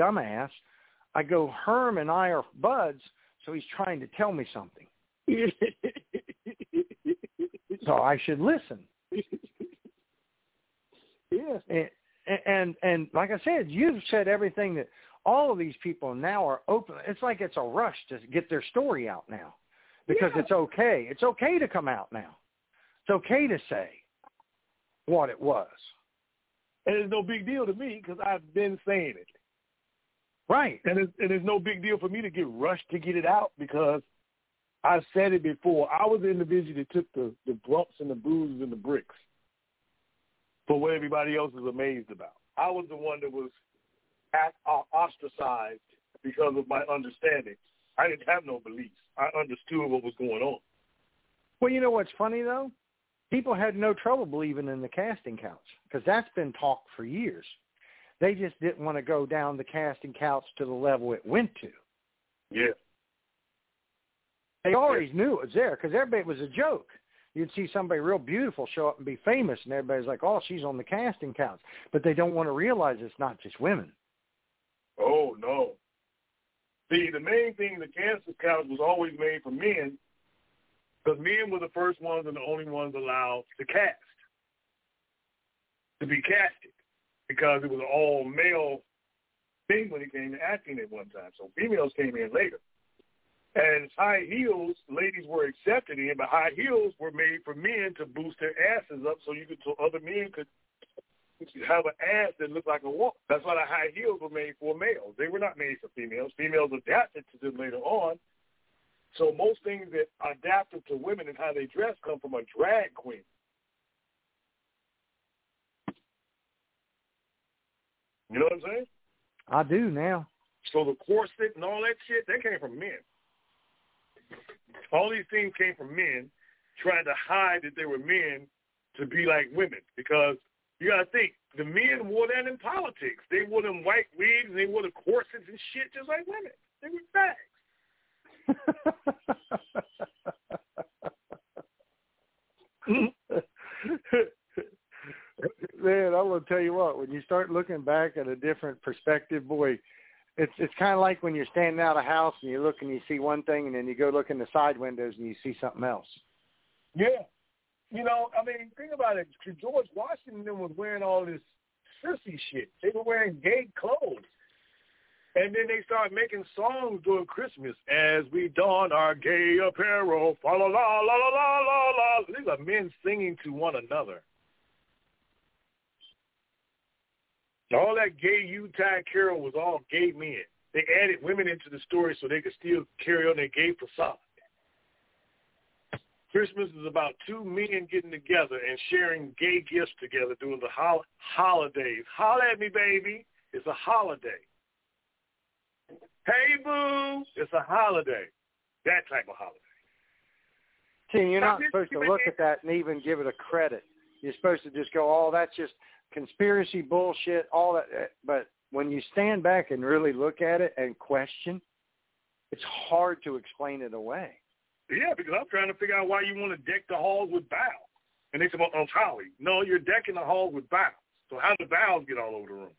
dumbass, I go, Herm and I are buds, so he's trying to tell me something. So I should listen. Yeah. And, and, and like I said, you've said everything that all of these people now are open. It's like it's a rush to get their story out now, because yeah. it's okay. It's okay to come out now. It's okay to say what it was. And it's no big deal to me, because I've been saying it. Right. And it's, and it's no big deal for me to get rushed to get it out, because I've said it before. I was the individual that took the, the bumps and the bruises and the bricks for what everybody else was amazed about. I was the one that was at, uh, ostracized because of my understanding. I didn't have no beliefs. I understood what was going on. Well, you know what's funny, though? People had no trouble believing in the casting couch, because that's been talked for years. They just didn't want to go down the casting couch to the level it went to. Yeah. They always yeah. knew it was there, because everybody, it was a joke. You'd see somebody real beautiful show up and be famous, and everybody's like, oh, she's on the casting couch. But they don't want to realize it's not just women. Oh, no. See, the main thing, the casting couch was always made for men, because men were the first ones and the only ones allowed to cast, to be casted. Because it was an all-male thing when it came to acting at one time. So females came in later. And high heels, ladies were accepted in, but high heels were made for men to boost their asses up so you could, so other men could have an ass that looked like a woman. That's why the high heels were made for males. They were not made for females. Females adapted to them later on. So most things that are adapted to women and how they dress come from a drag queen. You know what I'm saying? I do now. So the corset and all that shit, that came from men. All these things came from men trying to hide that they were men to be like women. Because you got to think, the men wore that in politics. They wore them white wigs, and they wore the corsets and shit just like women. They were fags. Man, I will tell you what, when you start looking back at a different perspective, boy, it's it's kind of like when you're standing out of house and you look and you see one thing, and then you go look in the side windows and you see something else. Yeah. You know, I mean, think about it. George Washington was wearing all this sissy shit. They were wearing gay clothes. And then they started making songs during Christmas. As we don our gay apparel, fa la la la la la la la. These are men singing to one another. All that gay Yuletide carol was all gay men. They added women into the story so they could still carry on their gay facade. Christmas is about two men getting together and sharing gay gifts together during the hol- holidays. Holla at me, baby. It's a holiday. Hey, boo. It's a holiday. That type of holiday. See, you're not supposed to look at that and even give it a credit. You're supposed to just go, oh, that's just conspiracy bullshit, all that. But when you stand back and really look at it and question, it's hard to explain it away. Yeah, because I'm trying to figure out why you want to deck the halls with boughs. And they say, well, oh, Holly, no, you're decking the halls with boughs. So how do the boughs get all over the room?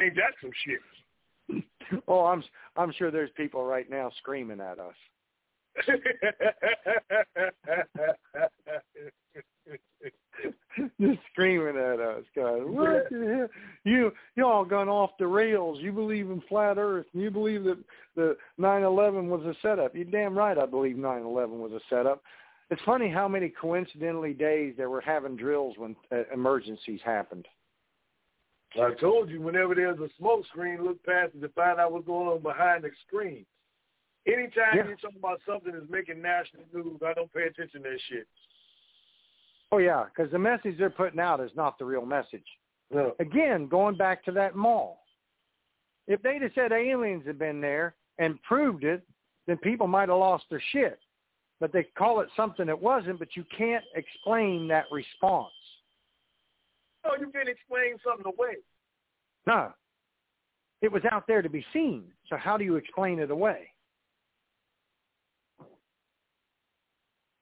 Ain't that some shit? Oh, I'm I'm sure there's people right now screaming at us. Just screaming at us, guys. What yeah. the hell? You you all gone off the rails. You believe in flat Earth. You believe that the nine eleven was a setup. You're damn right. I believe nine eleven was a setup. It's funny how many coincidentally days they were having drills when uh, emergencies happened. I told you, whenever there's a smoke screen, look past it to find out what's going on behind the screen. Anytime yeah. you're talking about something that's making national news, I don't pay attention to that shit. Oh, yeah, because the message they're putting out is not the real message. No. Again, going back to that mall. If they'd have said aliens had been there and proved it, then people might have lost their shit. But they call it something it wasn't, but you can't explain that response. No, you can't explain something away. No. It was out there to be seen, so how do you explain it away?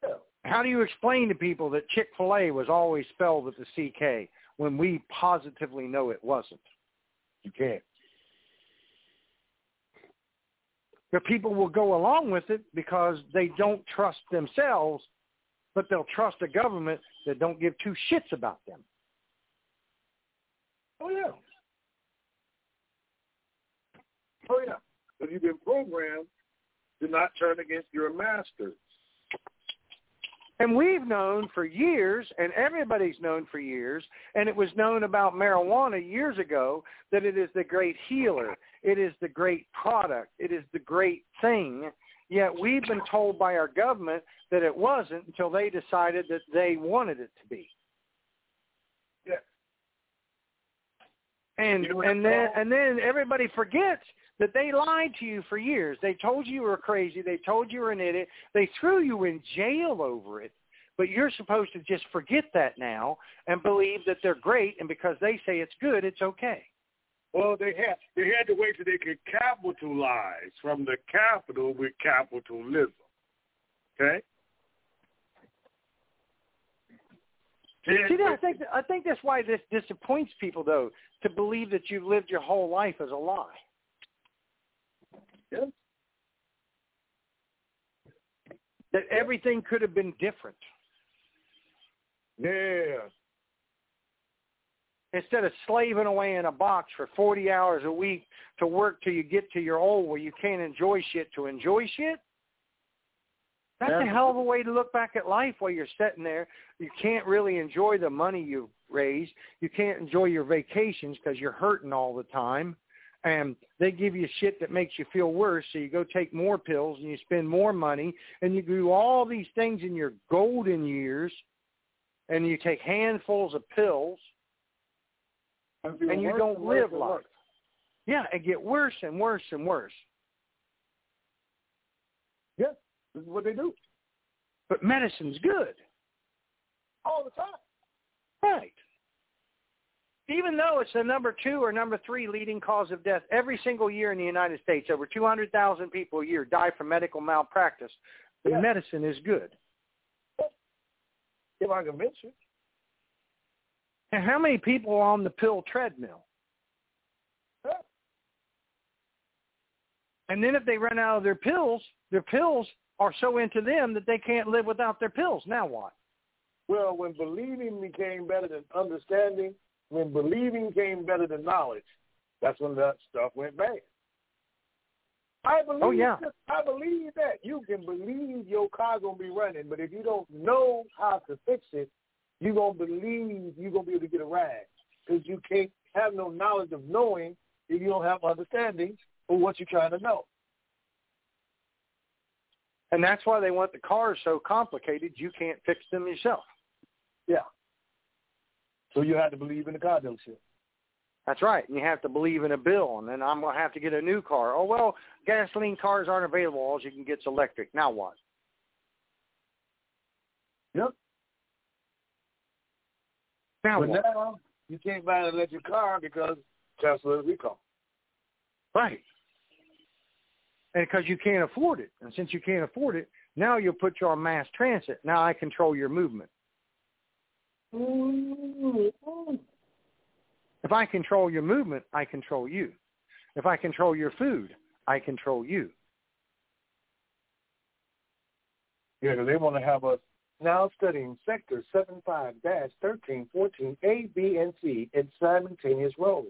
Yeah. How do you explain to people that Chick-fil-A was always spelled with the C K when we positively know it wasn't? You can't. But people will go along with it because they don't trust themselves, but they'll trust a government that don't give two shits about them. Oh, yeah. Oh, yeah. So you've been programmed to not turn against your masters. And we've known for years, and everybody's known for years, and it was known about marijuana years ago that it is the great healer. It is the great product. It is the great thing. Yet we've been told by our government that it wasn't until they decided that they wanted it to be. Yeah. And and then and then everybody forgets that they lied to you for years. They told you you were crazy. They told you were an idiot. They threw you in jail over it. But you're supposed to just forget that now and believe that they're great, and because they say it's good, it's okay. Well, they had they had to wait till they could capitalize from the capital with capitalism. Okay? See, I think I think that's why this disappoints people, though, to believe that you've lived your whole life as a lie. Yeah. That everything could have been different. Yeah. Instead of slaving away in a box for forty hours a week to work till you get to your old where you can't enjoy shit to enjoy shit, that's a hell of a way to look back at life while you're sitting there. You can't really enjoy the money you've raised. You can't enjoy your vacations because you're hurting all the time. And they give you shit that makes you feel worse, so you go take more pills and you spend more money, and you do all these things in your golden years, and you take handfuls of pills, and you don't live life. Yeah, it get worse and worse and worse. Yeah. This is what they do. But medicine's good. All the time. Right. Even though it's the number two or number three leading cause of death every single year in the United States, over two hundred thousand people a year die from medical malpractice, the yeah. medicine is good. If I can mention it. And how many people are on the pill treadmill? Yeah. And then if they run out of their pills, their pills are so into them that they can't live without their pills. Now what? Well, when believing became better than understanding, when believing came better than knowledge, that's when that stuff went bad. I believe, oh, yeah. I believe that. You can believe your car going to be running, but if you don't know how to fix it, you're going to believe you're going to be able to get a ride because you can't have no knowledge of knowing if you don't have understanding of what you're trying to know. And that's why they want the cars so complicated you can't fix them yourself. Yeah. So you have to believe in the car dealership. That's right. And you have to believe in a bill, and then I'm going to have to get a new car. Oh, well, gasoline cars aren't available. All you can get is electric. Now what? Yep. Now but what? Now you can't buy an electric car because Tesla is recall. Right. And because you can't afford it. And since you can't afford it, now you'll put you on mass transit. Now I control your movement. Mm-hmm. If I control your movement, I control you. If I control your food, I control you. Yeah, because they want to have us now studying sectors seven five dash thirteen fourteen A, B, and C in simultaneous rows.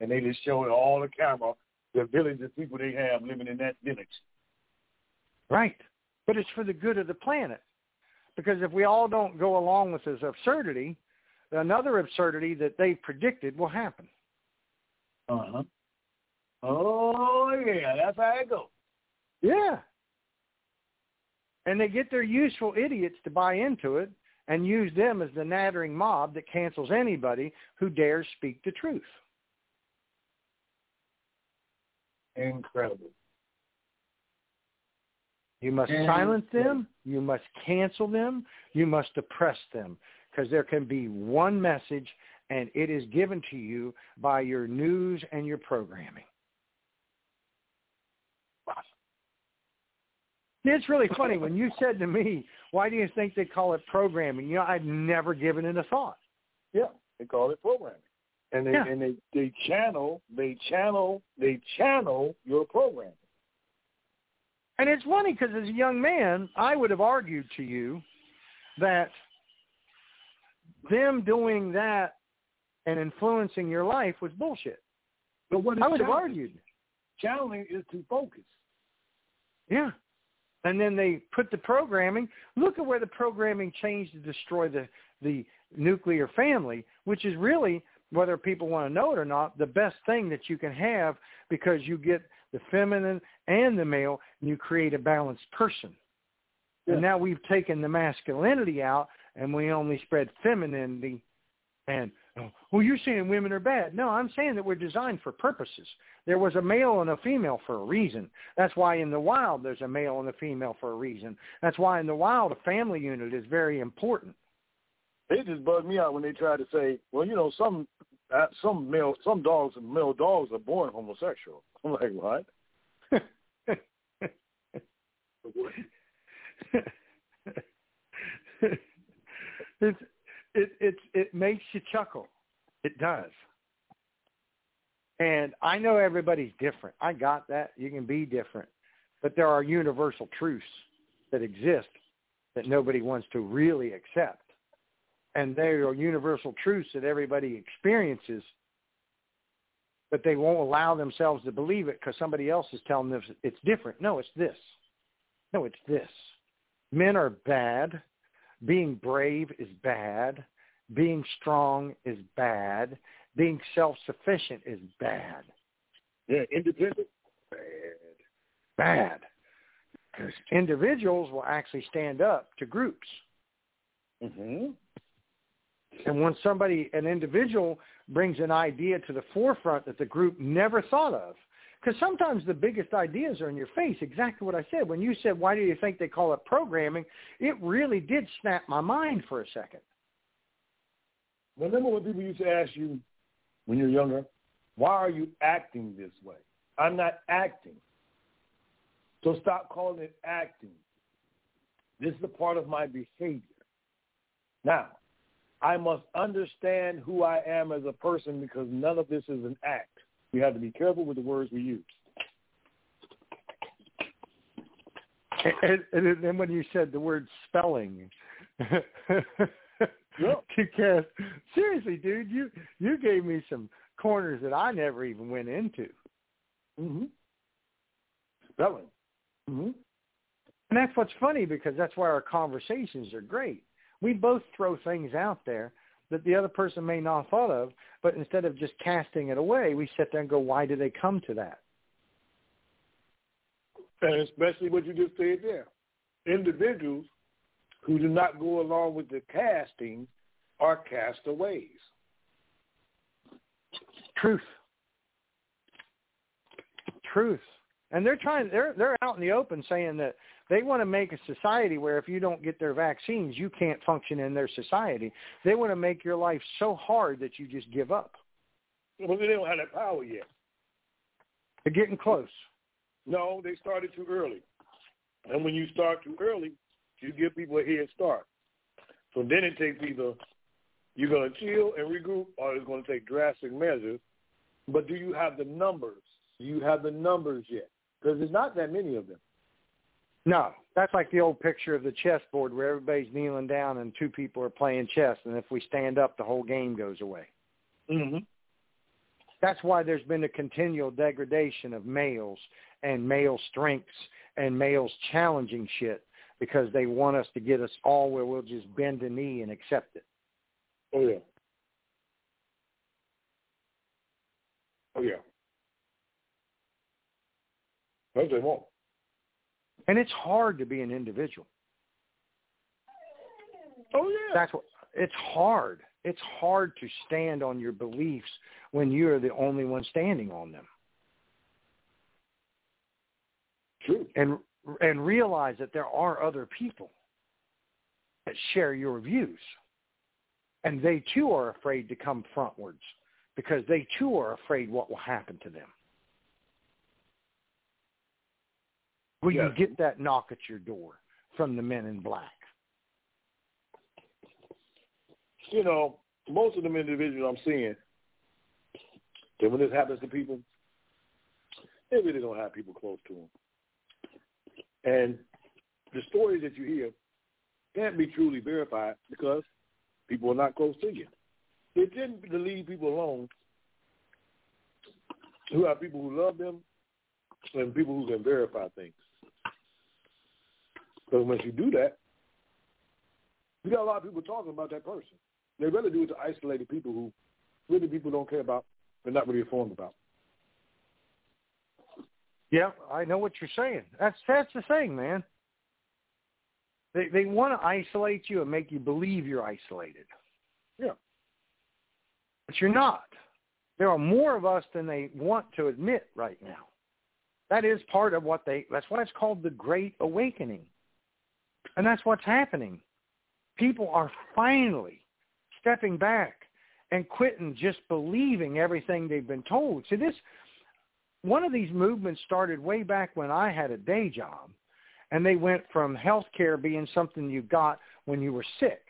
And they just showed all the camera the village of people they have living in that village. Right. But it's for the good of the planet. Because if we all don't go along with this absurdity, another absurdity that they predicted will happen. Uh-huh. Oh, yeah, that's how it goes. Yeah. And they get their useful idiots to buy into it and use them as the nattering mob that cancels anybody who dares speak the truth. Incredible. You must Incredible. silence them. You must cancel them. You must oppress them. Because there can be one message, and it is given to you by your news and your programming. Wow. It's really funny. When you said to me, why do you think they call it programming? You know, I'd never given it a thought. Yeah, they call it programming. And they yeah. and they, they channel, they channel, they channel your programming. And it's funny because as a young man, I would have argued to you that them doing that and influencing your life was bullshit. But what I would have argued. Channeling is to focus. Yeah. And then they put the programming. Look at where the programming changed to destroy the, the nuclear family, which is really, whether people want to know it or not, the best thing that you can have because you get the feminine and the male, and you create a balanced person. Yeah. And now we've taken the masculinity out, and we only spread femininity. And, well, you're saying women are bad. No, I'm saying that we're designed for purposes. There was a male and a female for a reason. That's why in the wild there's a male and a female for a reason. That's why in the wild a family unit is very important. It just bugged me out when they tried to say, well, you know, some uh, some male some dogs and male dogs are born homosexual. I'm like, what? It's, it it it makes you chuckle. It does. And I know everybody's different. I got that. You can be different. But there are universal truths that exist that nobody wants to really accept. And there are universal truths that everybody experiences, but they won't allow themselves to believe it because somebody else is telling them it's different. No, it's this. No, it's this. Men are bad. Being brave is bad. Being strong is bad. Being self-sufficient is bad. Yeah, independent? Bad. Bad. Because individuals will actually stand up to groups. Mm-hmm. And when somebody, an individual, brings an idea to the forefront that the group never thought of, because sometimes the biggest ideas are in your face, exactly what I said. When you said, why do you think they call it programming, it really did snap my mind for a second. Remember when people used to ask you when you're younger, why are you acting this way? I'm not acting. So stop calling it acting. This is a part of my behavior. Now, I must understand who I am as a person because none of this is an act. We have to be careful with the words we use. And, and then when you said the word spelling, yep. Because seriously, dude, you, you gave me some corners that I never even went into. Mm-hmm. Spelling. Mm-hmm. And that's what's funny, because that's why our conversations are great. We both throw things out there that the other person may not have thought of, but instead of just casting it away, we sit there and go, why did they come to that? And especially what you just said there. Individuals who do not go along with the casting are castaways. Truth. Truth. And they're trying, they're they're out in the open saying that they want to make a society where if you don't get their vaccines, you can't function in their society. They want to make your life so hard that you just give up. Well, they don't have that power yet. They're getting close. No, they started too early. And when you start too early, you give people a head start. So then it takes either you're going to chill and regroup, or it's going to take drastic measures. But do you have the numbers? Do you have the numbers yet? Because there's not that many of them. No, that's like the old picture of the chessboard where everybody's kneeling down and two people are playing chess, and if we stand up, the whole game goes away. Mm-hmm. That's why there's been a continual degradation of males and male strengths and males challenging shit, because they want us to get us all where we'll just bend a knee and accept it. Oh, yeah. Oh, yeah. No, they won't. And it's hard to be an individual. Oh, yeah. That's what, it's hard. It's hard to stand on your beliefs when you're the only one standing on them. True. And and realize that there are other people that share your views. And they, too, are afraid to come frontwards, because they, too, are afraid what will happen to them. Will yes. you get that knock at your door from the men in black? You know, most of them individuals I'm seeing, that when this happens to people, they really don't have people close to them. And the stories that you hear can't be truly verified because people are not close to you. They tend to leave people alone who have people who love them and people who can verify things. Because once you do that, you got a lot of people talking about that person. They really do it to isolated people who really people don't care about and not really informed about. Yeah, I know what you're saying. That's that's the thing, man. They they want to isolate you and make you believe you're isolated. Yeah. But you're not. There are more of us than they want to admit right now. That is part of what they, that's why it's called the Great Awakening. And that's what's happening. People are finally stepping back and quitting just believing everything they've been told. See, this, one of these movements started way back when I had a day job, and they went from healthcare being something you got when you were sick.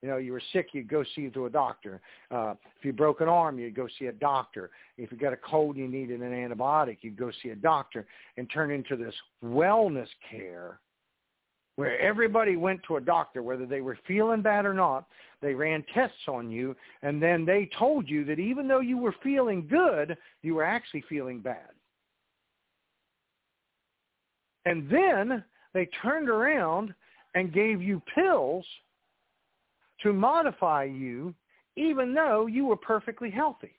You know, you were sick, you'd go see to a doctor. Uh, if you broke an arm, you'd go see a doctor. If you got a cold, you needed an antibiotic, you'd go see a doctor, and turn into this wellness care where everybody went to a doctor, whether they were feeling bad or not. They ran tests on you, and then they told you that even though you were feeling good, you were actually feeling bad. And then they turned around and gave you pills to modify you, even though you were perfectly healthy.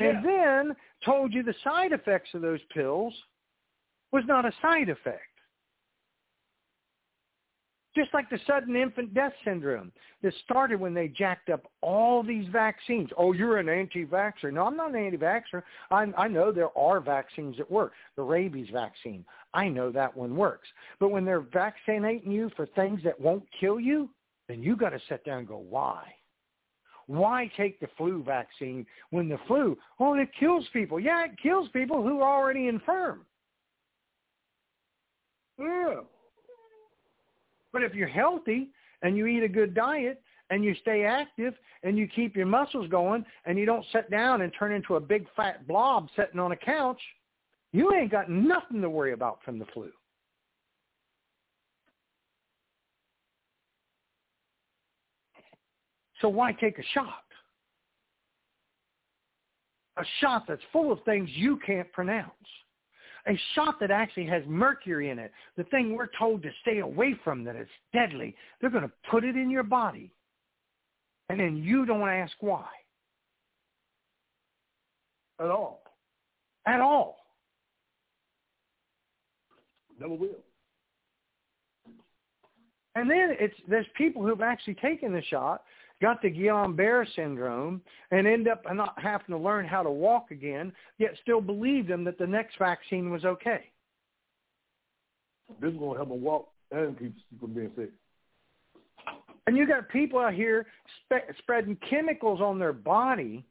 Yeah. And then told you the side effects of those pills was not a side effect. Just like the sudden infant death syndrome that started when they jacked up all these vaccines. Oh, you're an anti-vaxxer. No, I'm not an anti-vaxxer. I'm, I know there are vaccines that work. The rabies vaccine, I know that one works. But when they're vaccinating you for things that won't kill you, then you got to sit down and go, why? Why take the flu vaccine when the flu, oh, it kills people. Yeah, it kills people who are already infirm. Yeah. But if you're healthy and you eat a good diet and you stay active and you keep your muscles going and you don't sit down and turn into a big fat blob sitting on a couch, You ain't got nothing to worry about from the flu. So why take a shot? A shot that's full of things you can't pronounce. A shot that actually has mercury in it, the thing we're told to stay away from, that it's deadly. They're going to put it in your body, and then you don't ask why. At all. At all. Never will. And then it's there's people who've actually taken the shot, got the Guillain-Barré syndrome, and end up not having to learn how to walk again, yet still believe them that the next vaccine was okay. This is going to help them walk and keep from being sick. And you got people out here spe- spreading chemicals on their body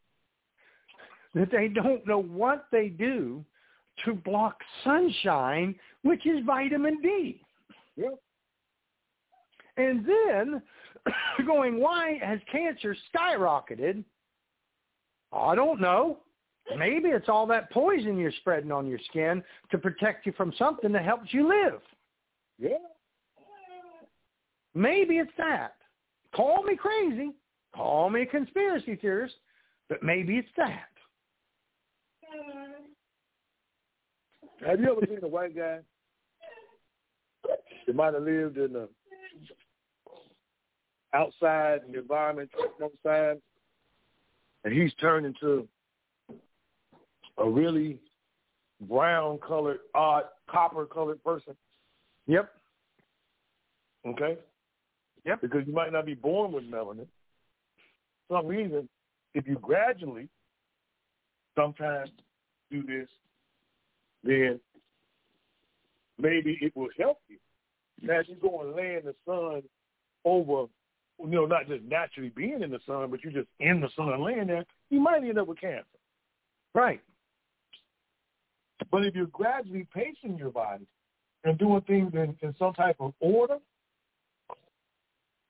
that they don't know what they do to block sunshine, which is vitamin D. Yep. And then going, why has cancer skyrocketed? I don't know. Maybe it's all that poison you're spreading on your skin to protect you from something that helps you live. Yeah. Maybe it's that. Call me crazy. Call me a conspiracy theorist. But maybe it's that. Have you ever seen a white guy that might have lived in the outside environment, outside, and he's turned into a really brown-colored, odd, copper-colored person? Yep. Okay? Yep. Because you might not be born with melanin. For some reason, if you gradually sometimes do this, then maybe it will help you. Now, if you go and lay in the sun over, you know, not just naturally being in the sun, but you're just in the sun laying there, you might end up with cancer. Right. But if you're gradually pacing your body and doing things in, in some type of order,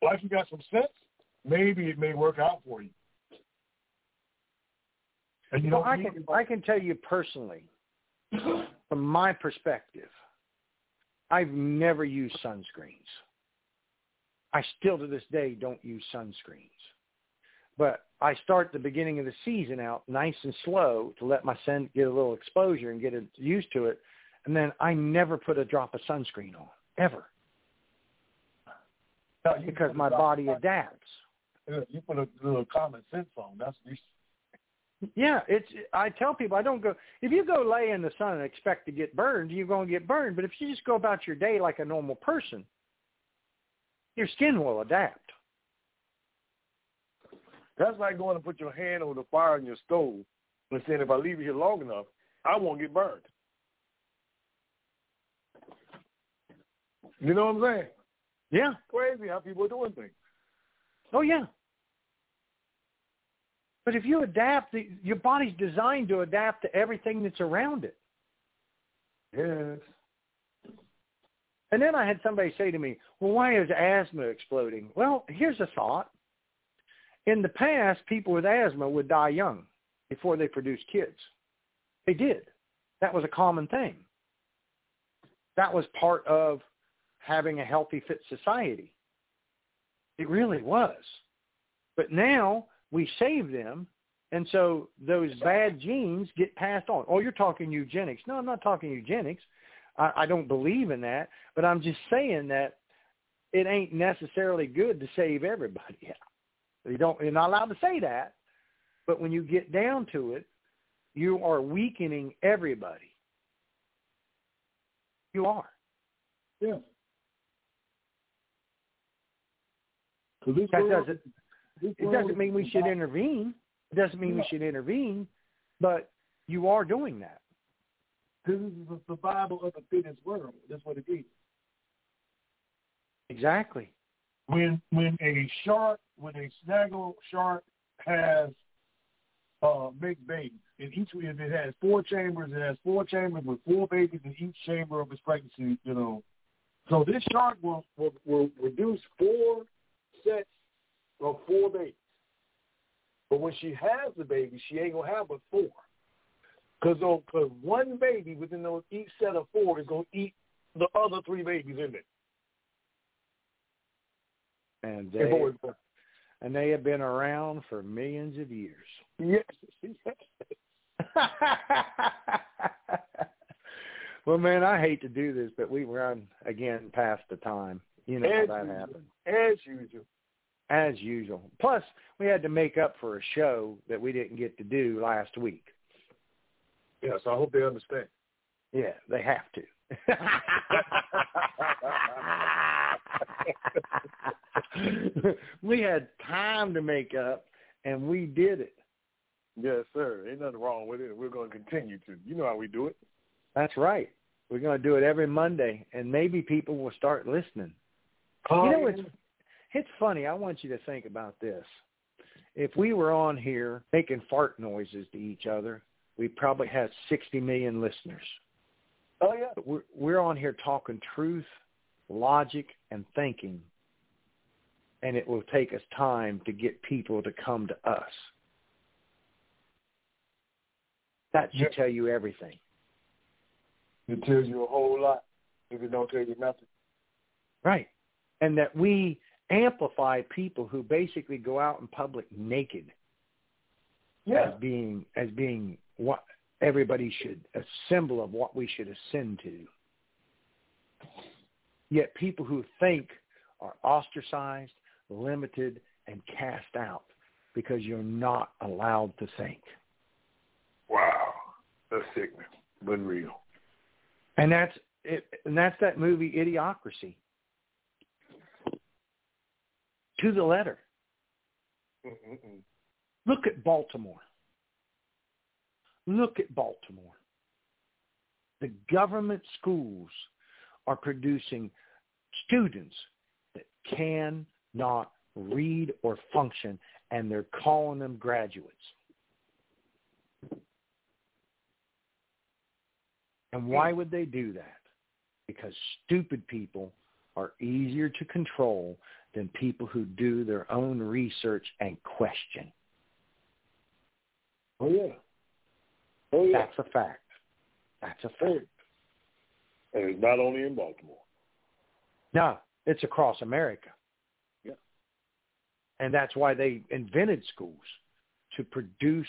like you got some sense, maybe it may work out for you. And you know, I can, I can tell you personally, from my perspective, I've never used sunscreens. I still to this day don't use sunscreens. But I start the beginning of the season out nice and slow to let my sun get a little exposure and get used to it. And then I never put a drop of sunscreen on, ever. Because my body adapts. You put a little common sense on. That's Yeah, it's. I tell people, I don't go, if you go lay in the sun and expect to get burned, you're going to get burned. But if you just go about your day like a normal person, your skin will adapt. That's like going to put your hand on the fire in your stove and saying, if I leave it here long enough, I won't get burned. You know what I'm saying? Yeah. It's crazy how people are doing things. Oh, yeah. But if you adapt, your body's designed to adapt to everything that's around it. Yes. And then I had somebody say to me, well, why is asthma exploding? Well, here's a thought. In the past, people with asthma would die young before they produced kids. They did. That was a common thing. That was part of having a healthy, fit society. It really was. But now we save them, and so those bad genes get passed on. Oh, you're talking eugenics. No, I'm not talking eugenics. I, I don't believe in that, but I'm just saying that it ain't necessarily good to save everybody. You don't, you're not allowed to say that, but when you get down to it, you are weakening everybody. You are. Yeah. That doesn't... It doesn't mean we should intervene. It doesn't mean we should intervene, but you are doing that. This is the survival of the fittest world. That's what it is. Exactly. When when a shark, when a snaggle shark has uh, big babies, and each if it has four chambers, it has four chambers with four babies in each chamber of its pregnancy. You know, so this shark will will, will reduce four sets of four babies. But when she has the baby, she ain't going to have but four. Because one baby within those each set of four is going to eat the other three babies in it. And they, and they have been around for millions of years. Yes. yes. Well, man, I hate to do this, but we run, again, past the time. You know how that happens. As usual. As usual. Plus, we had to make up for a show that we didn't get to do last week. Yes, I hope they understand. Yeah, they have to. We had time to make up, and we did it. Yes, sir. Ain't nothing wrong with it. We're going to continue to. You know how we do it. That's right. We're going to do it every Monday, and maybe people will start listening. Oh, you know, it's, it's funny. I want you to think about this. If we were on here making fart noises to each other, we probably had sixty million listeners. Oh, yeah. But we're, we're on here talking truth, logic, and thinking, and it will take us time to get people to come to us. That should yeah. tell you everything. It tells you a whole lot if it don't tell you nothing. Right. And that we amplify people who basically go out in public naked yeah. as being as being what everybody should, a symbol of what we should ascend to. Yet people who think are ostracized, limited, and cast out because you're not allowed to think. Wow. That's sickness, but real. And that's it, and that's that movie Idiocracy to the letter. Mm-mm-mm. Look at Baltimore. Look at Baltimore. The government schools are producing students that cannot read or function, and they're calling them graduates. And why would they do that? Because stupid people are easier to control than people who do their own research and question. Oh, yeah. Oh, yeah. That's a fact. That's a fact. And it's not only in Baltimore. No, it's across America. Yeah. And that's why they invented schools, to produce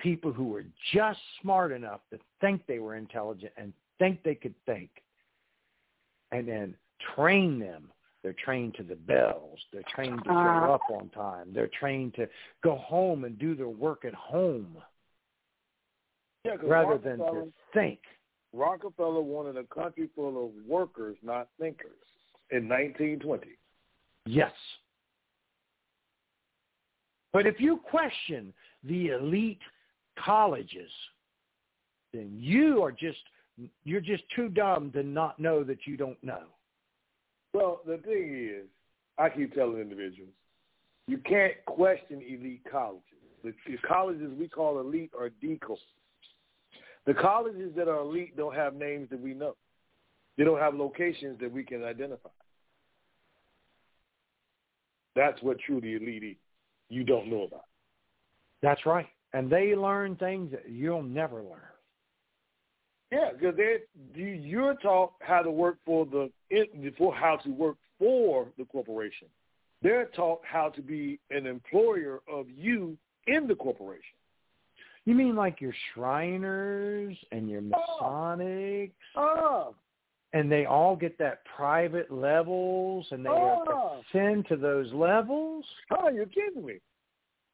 people who were just smart enough to think they were intelligent and think they could think, and then train them. They're trained to the bells. They're trained to show up on time. They're trained to go home and do their work at home yeah, rather than to think. Rockefeller wanted a country full of workers, not thinkers, in nineteen twenty. Yes. But if you question the elite colleges, then you are just you're just too dumb to not know that you don't know. Well, the thing is, I keep telling individuals, you can't question elite colleges. The, the colleges we call elite are decoys. The colleges that are elite don't have names that we know. They don't have locations that we can identify. That's what truly elite is. You don't know about. That's right. And they learn things that you'll never learn. Yeah, because you're taught how to work for the for how to work for the corporation. They're taught how to be an employer of you in the corporation. You mean like your Shriners and your Masonics? Oh. Oh. And they all get that private levels, and they oh. ascend to those levels? Oh, you're kidding me.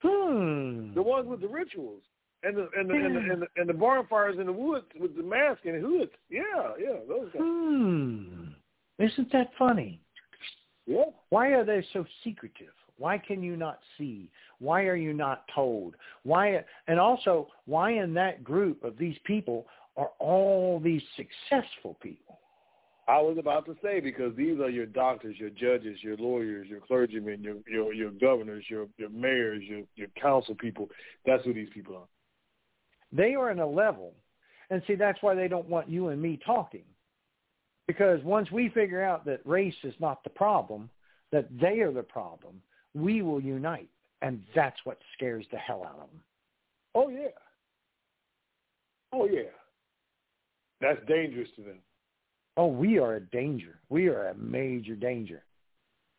Hmm. The ones with the rituals and the and the, and the, and the, and the bonfires in the woods with the mask and the hoods. Yeah, yeah, those guys. Hmm. Isn't that funny? Yeah. Why are they so secretive? Why can you not see? Why are you not told? Why? And also, why in that group of these people are all these successful people? I was about to say, because these are your doctors, your judges, your lawyers, your clergymen, your your, your governors, your, your mayors, your, your council people. That's who these people are. They are in a level. And see, that's why they don't want you and me talking. Because once we figure out that race is not the problem, that they are the problem, we will unite. And that's what scares the hell out of them. Oh, yeah. Oh, yeah. That's dangerous to them. Oh, we are a danger. We are a major danger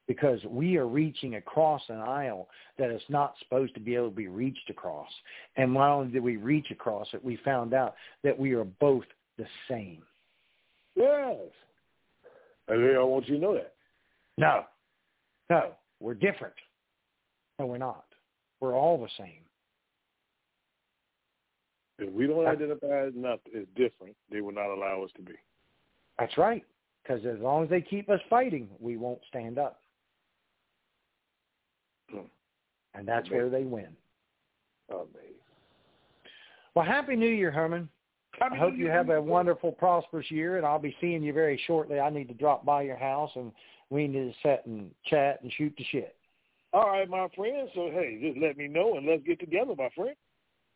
because we are reaching across an aisle that is not supposed to be able to be reached across. And not only did we reach across it, we found out that we are both the same. Yes. And they don't want you to know that. No. No. We're different. No, we're not. We're all the same. If we don't identify as nothing as different, they will not allow us to be. That's right. Because as long as they keep us fighting, we won't stand up. Hmm. And that's Amazing. Where they win. Amazing. Well, Happy New Year, Herman. Happy I hope New you have New a New wonderful, Year. Prosperous year, and I'll be seeing you very shortly. I need to drop by your house, and we need to sit and chat and shoot the shit. All right, my friend. So, hey, just let me know, and let's get together, my friend.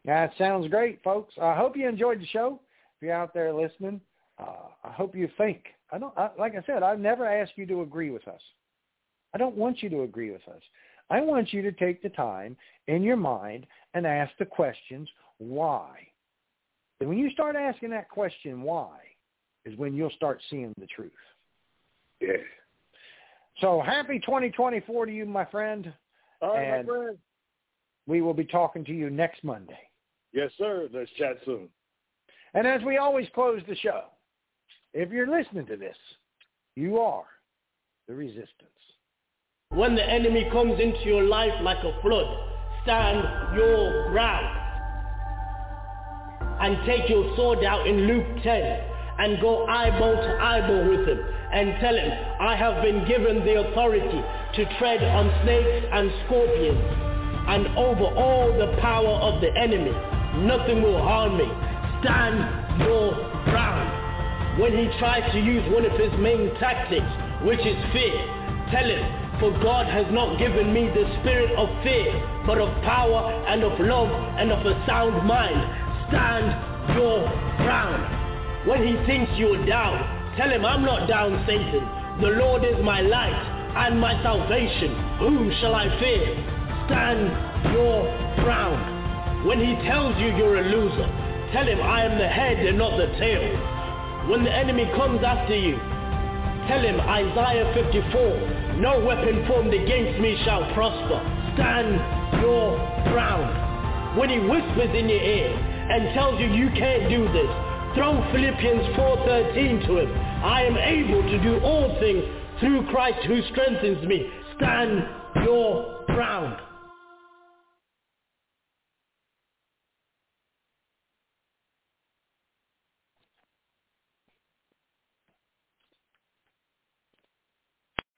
That sounds great, folks. I hope you enjoyed the show. If you're out there listening, uh, I hope you think. I don't I, like I said, I've never asked you to agree with us. I don't want you to agree with us. I want you to take the time in your mind and ask the questions, why? And when you start asking that question, why, is when you'll start seeing the truth. Yeah. So happy twenty twenty-four to you, my friend. All right, and my friend. We will be talking to you next Monday. Yes, sir. Let's chat soon. And as we always close the show, if you're listening to this, you are the resistance. When the enemy comes into your life like a flood, stand your ground. And take your sword out in Luke ten and go eyeball to eyeball with him and tell him, I have been given the authority to tread on snakes and scorpions and over all the power of the enemy. Nothing will harm me. Stand your ground. When he tries to use one of his main tactics, which is fear, tell him, for God has not given me the spirit of fear, but of power and of love and of a sound mind. Stand your ground. When he thinks you're down, tell him, I'm not down, Satan. The Lord is my light and my salvation. Whom shall I fear? Stand your ground. When he tells you you're a loser, tell him, I am the head and not the tail. When the enemy comes after you, tell him, Isaiah fifty-four, no weapon formed against me shall prosper. Stand your ground. When he whispers in your ear and tells you you can't do this, throw Philippians four thirteen to him. I am able to do all things through Christ who strengthens me. Stand your ground.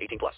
eighteen plus.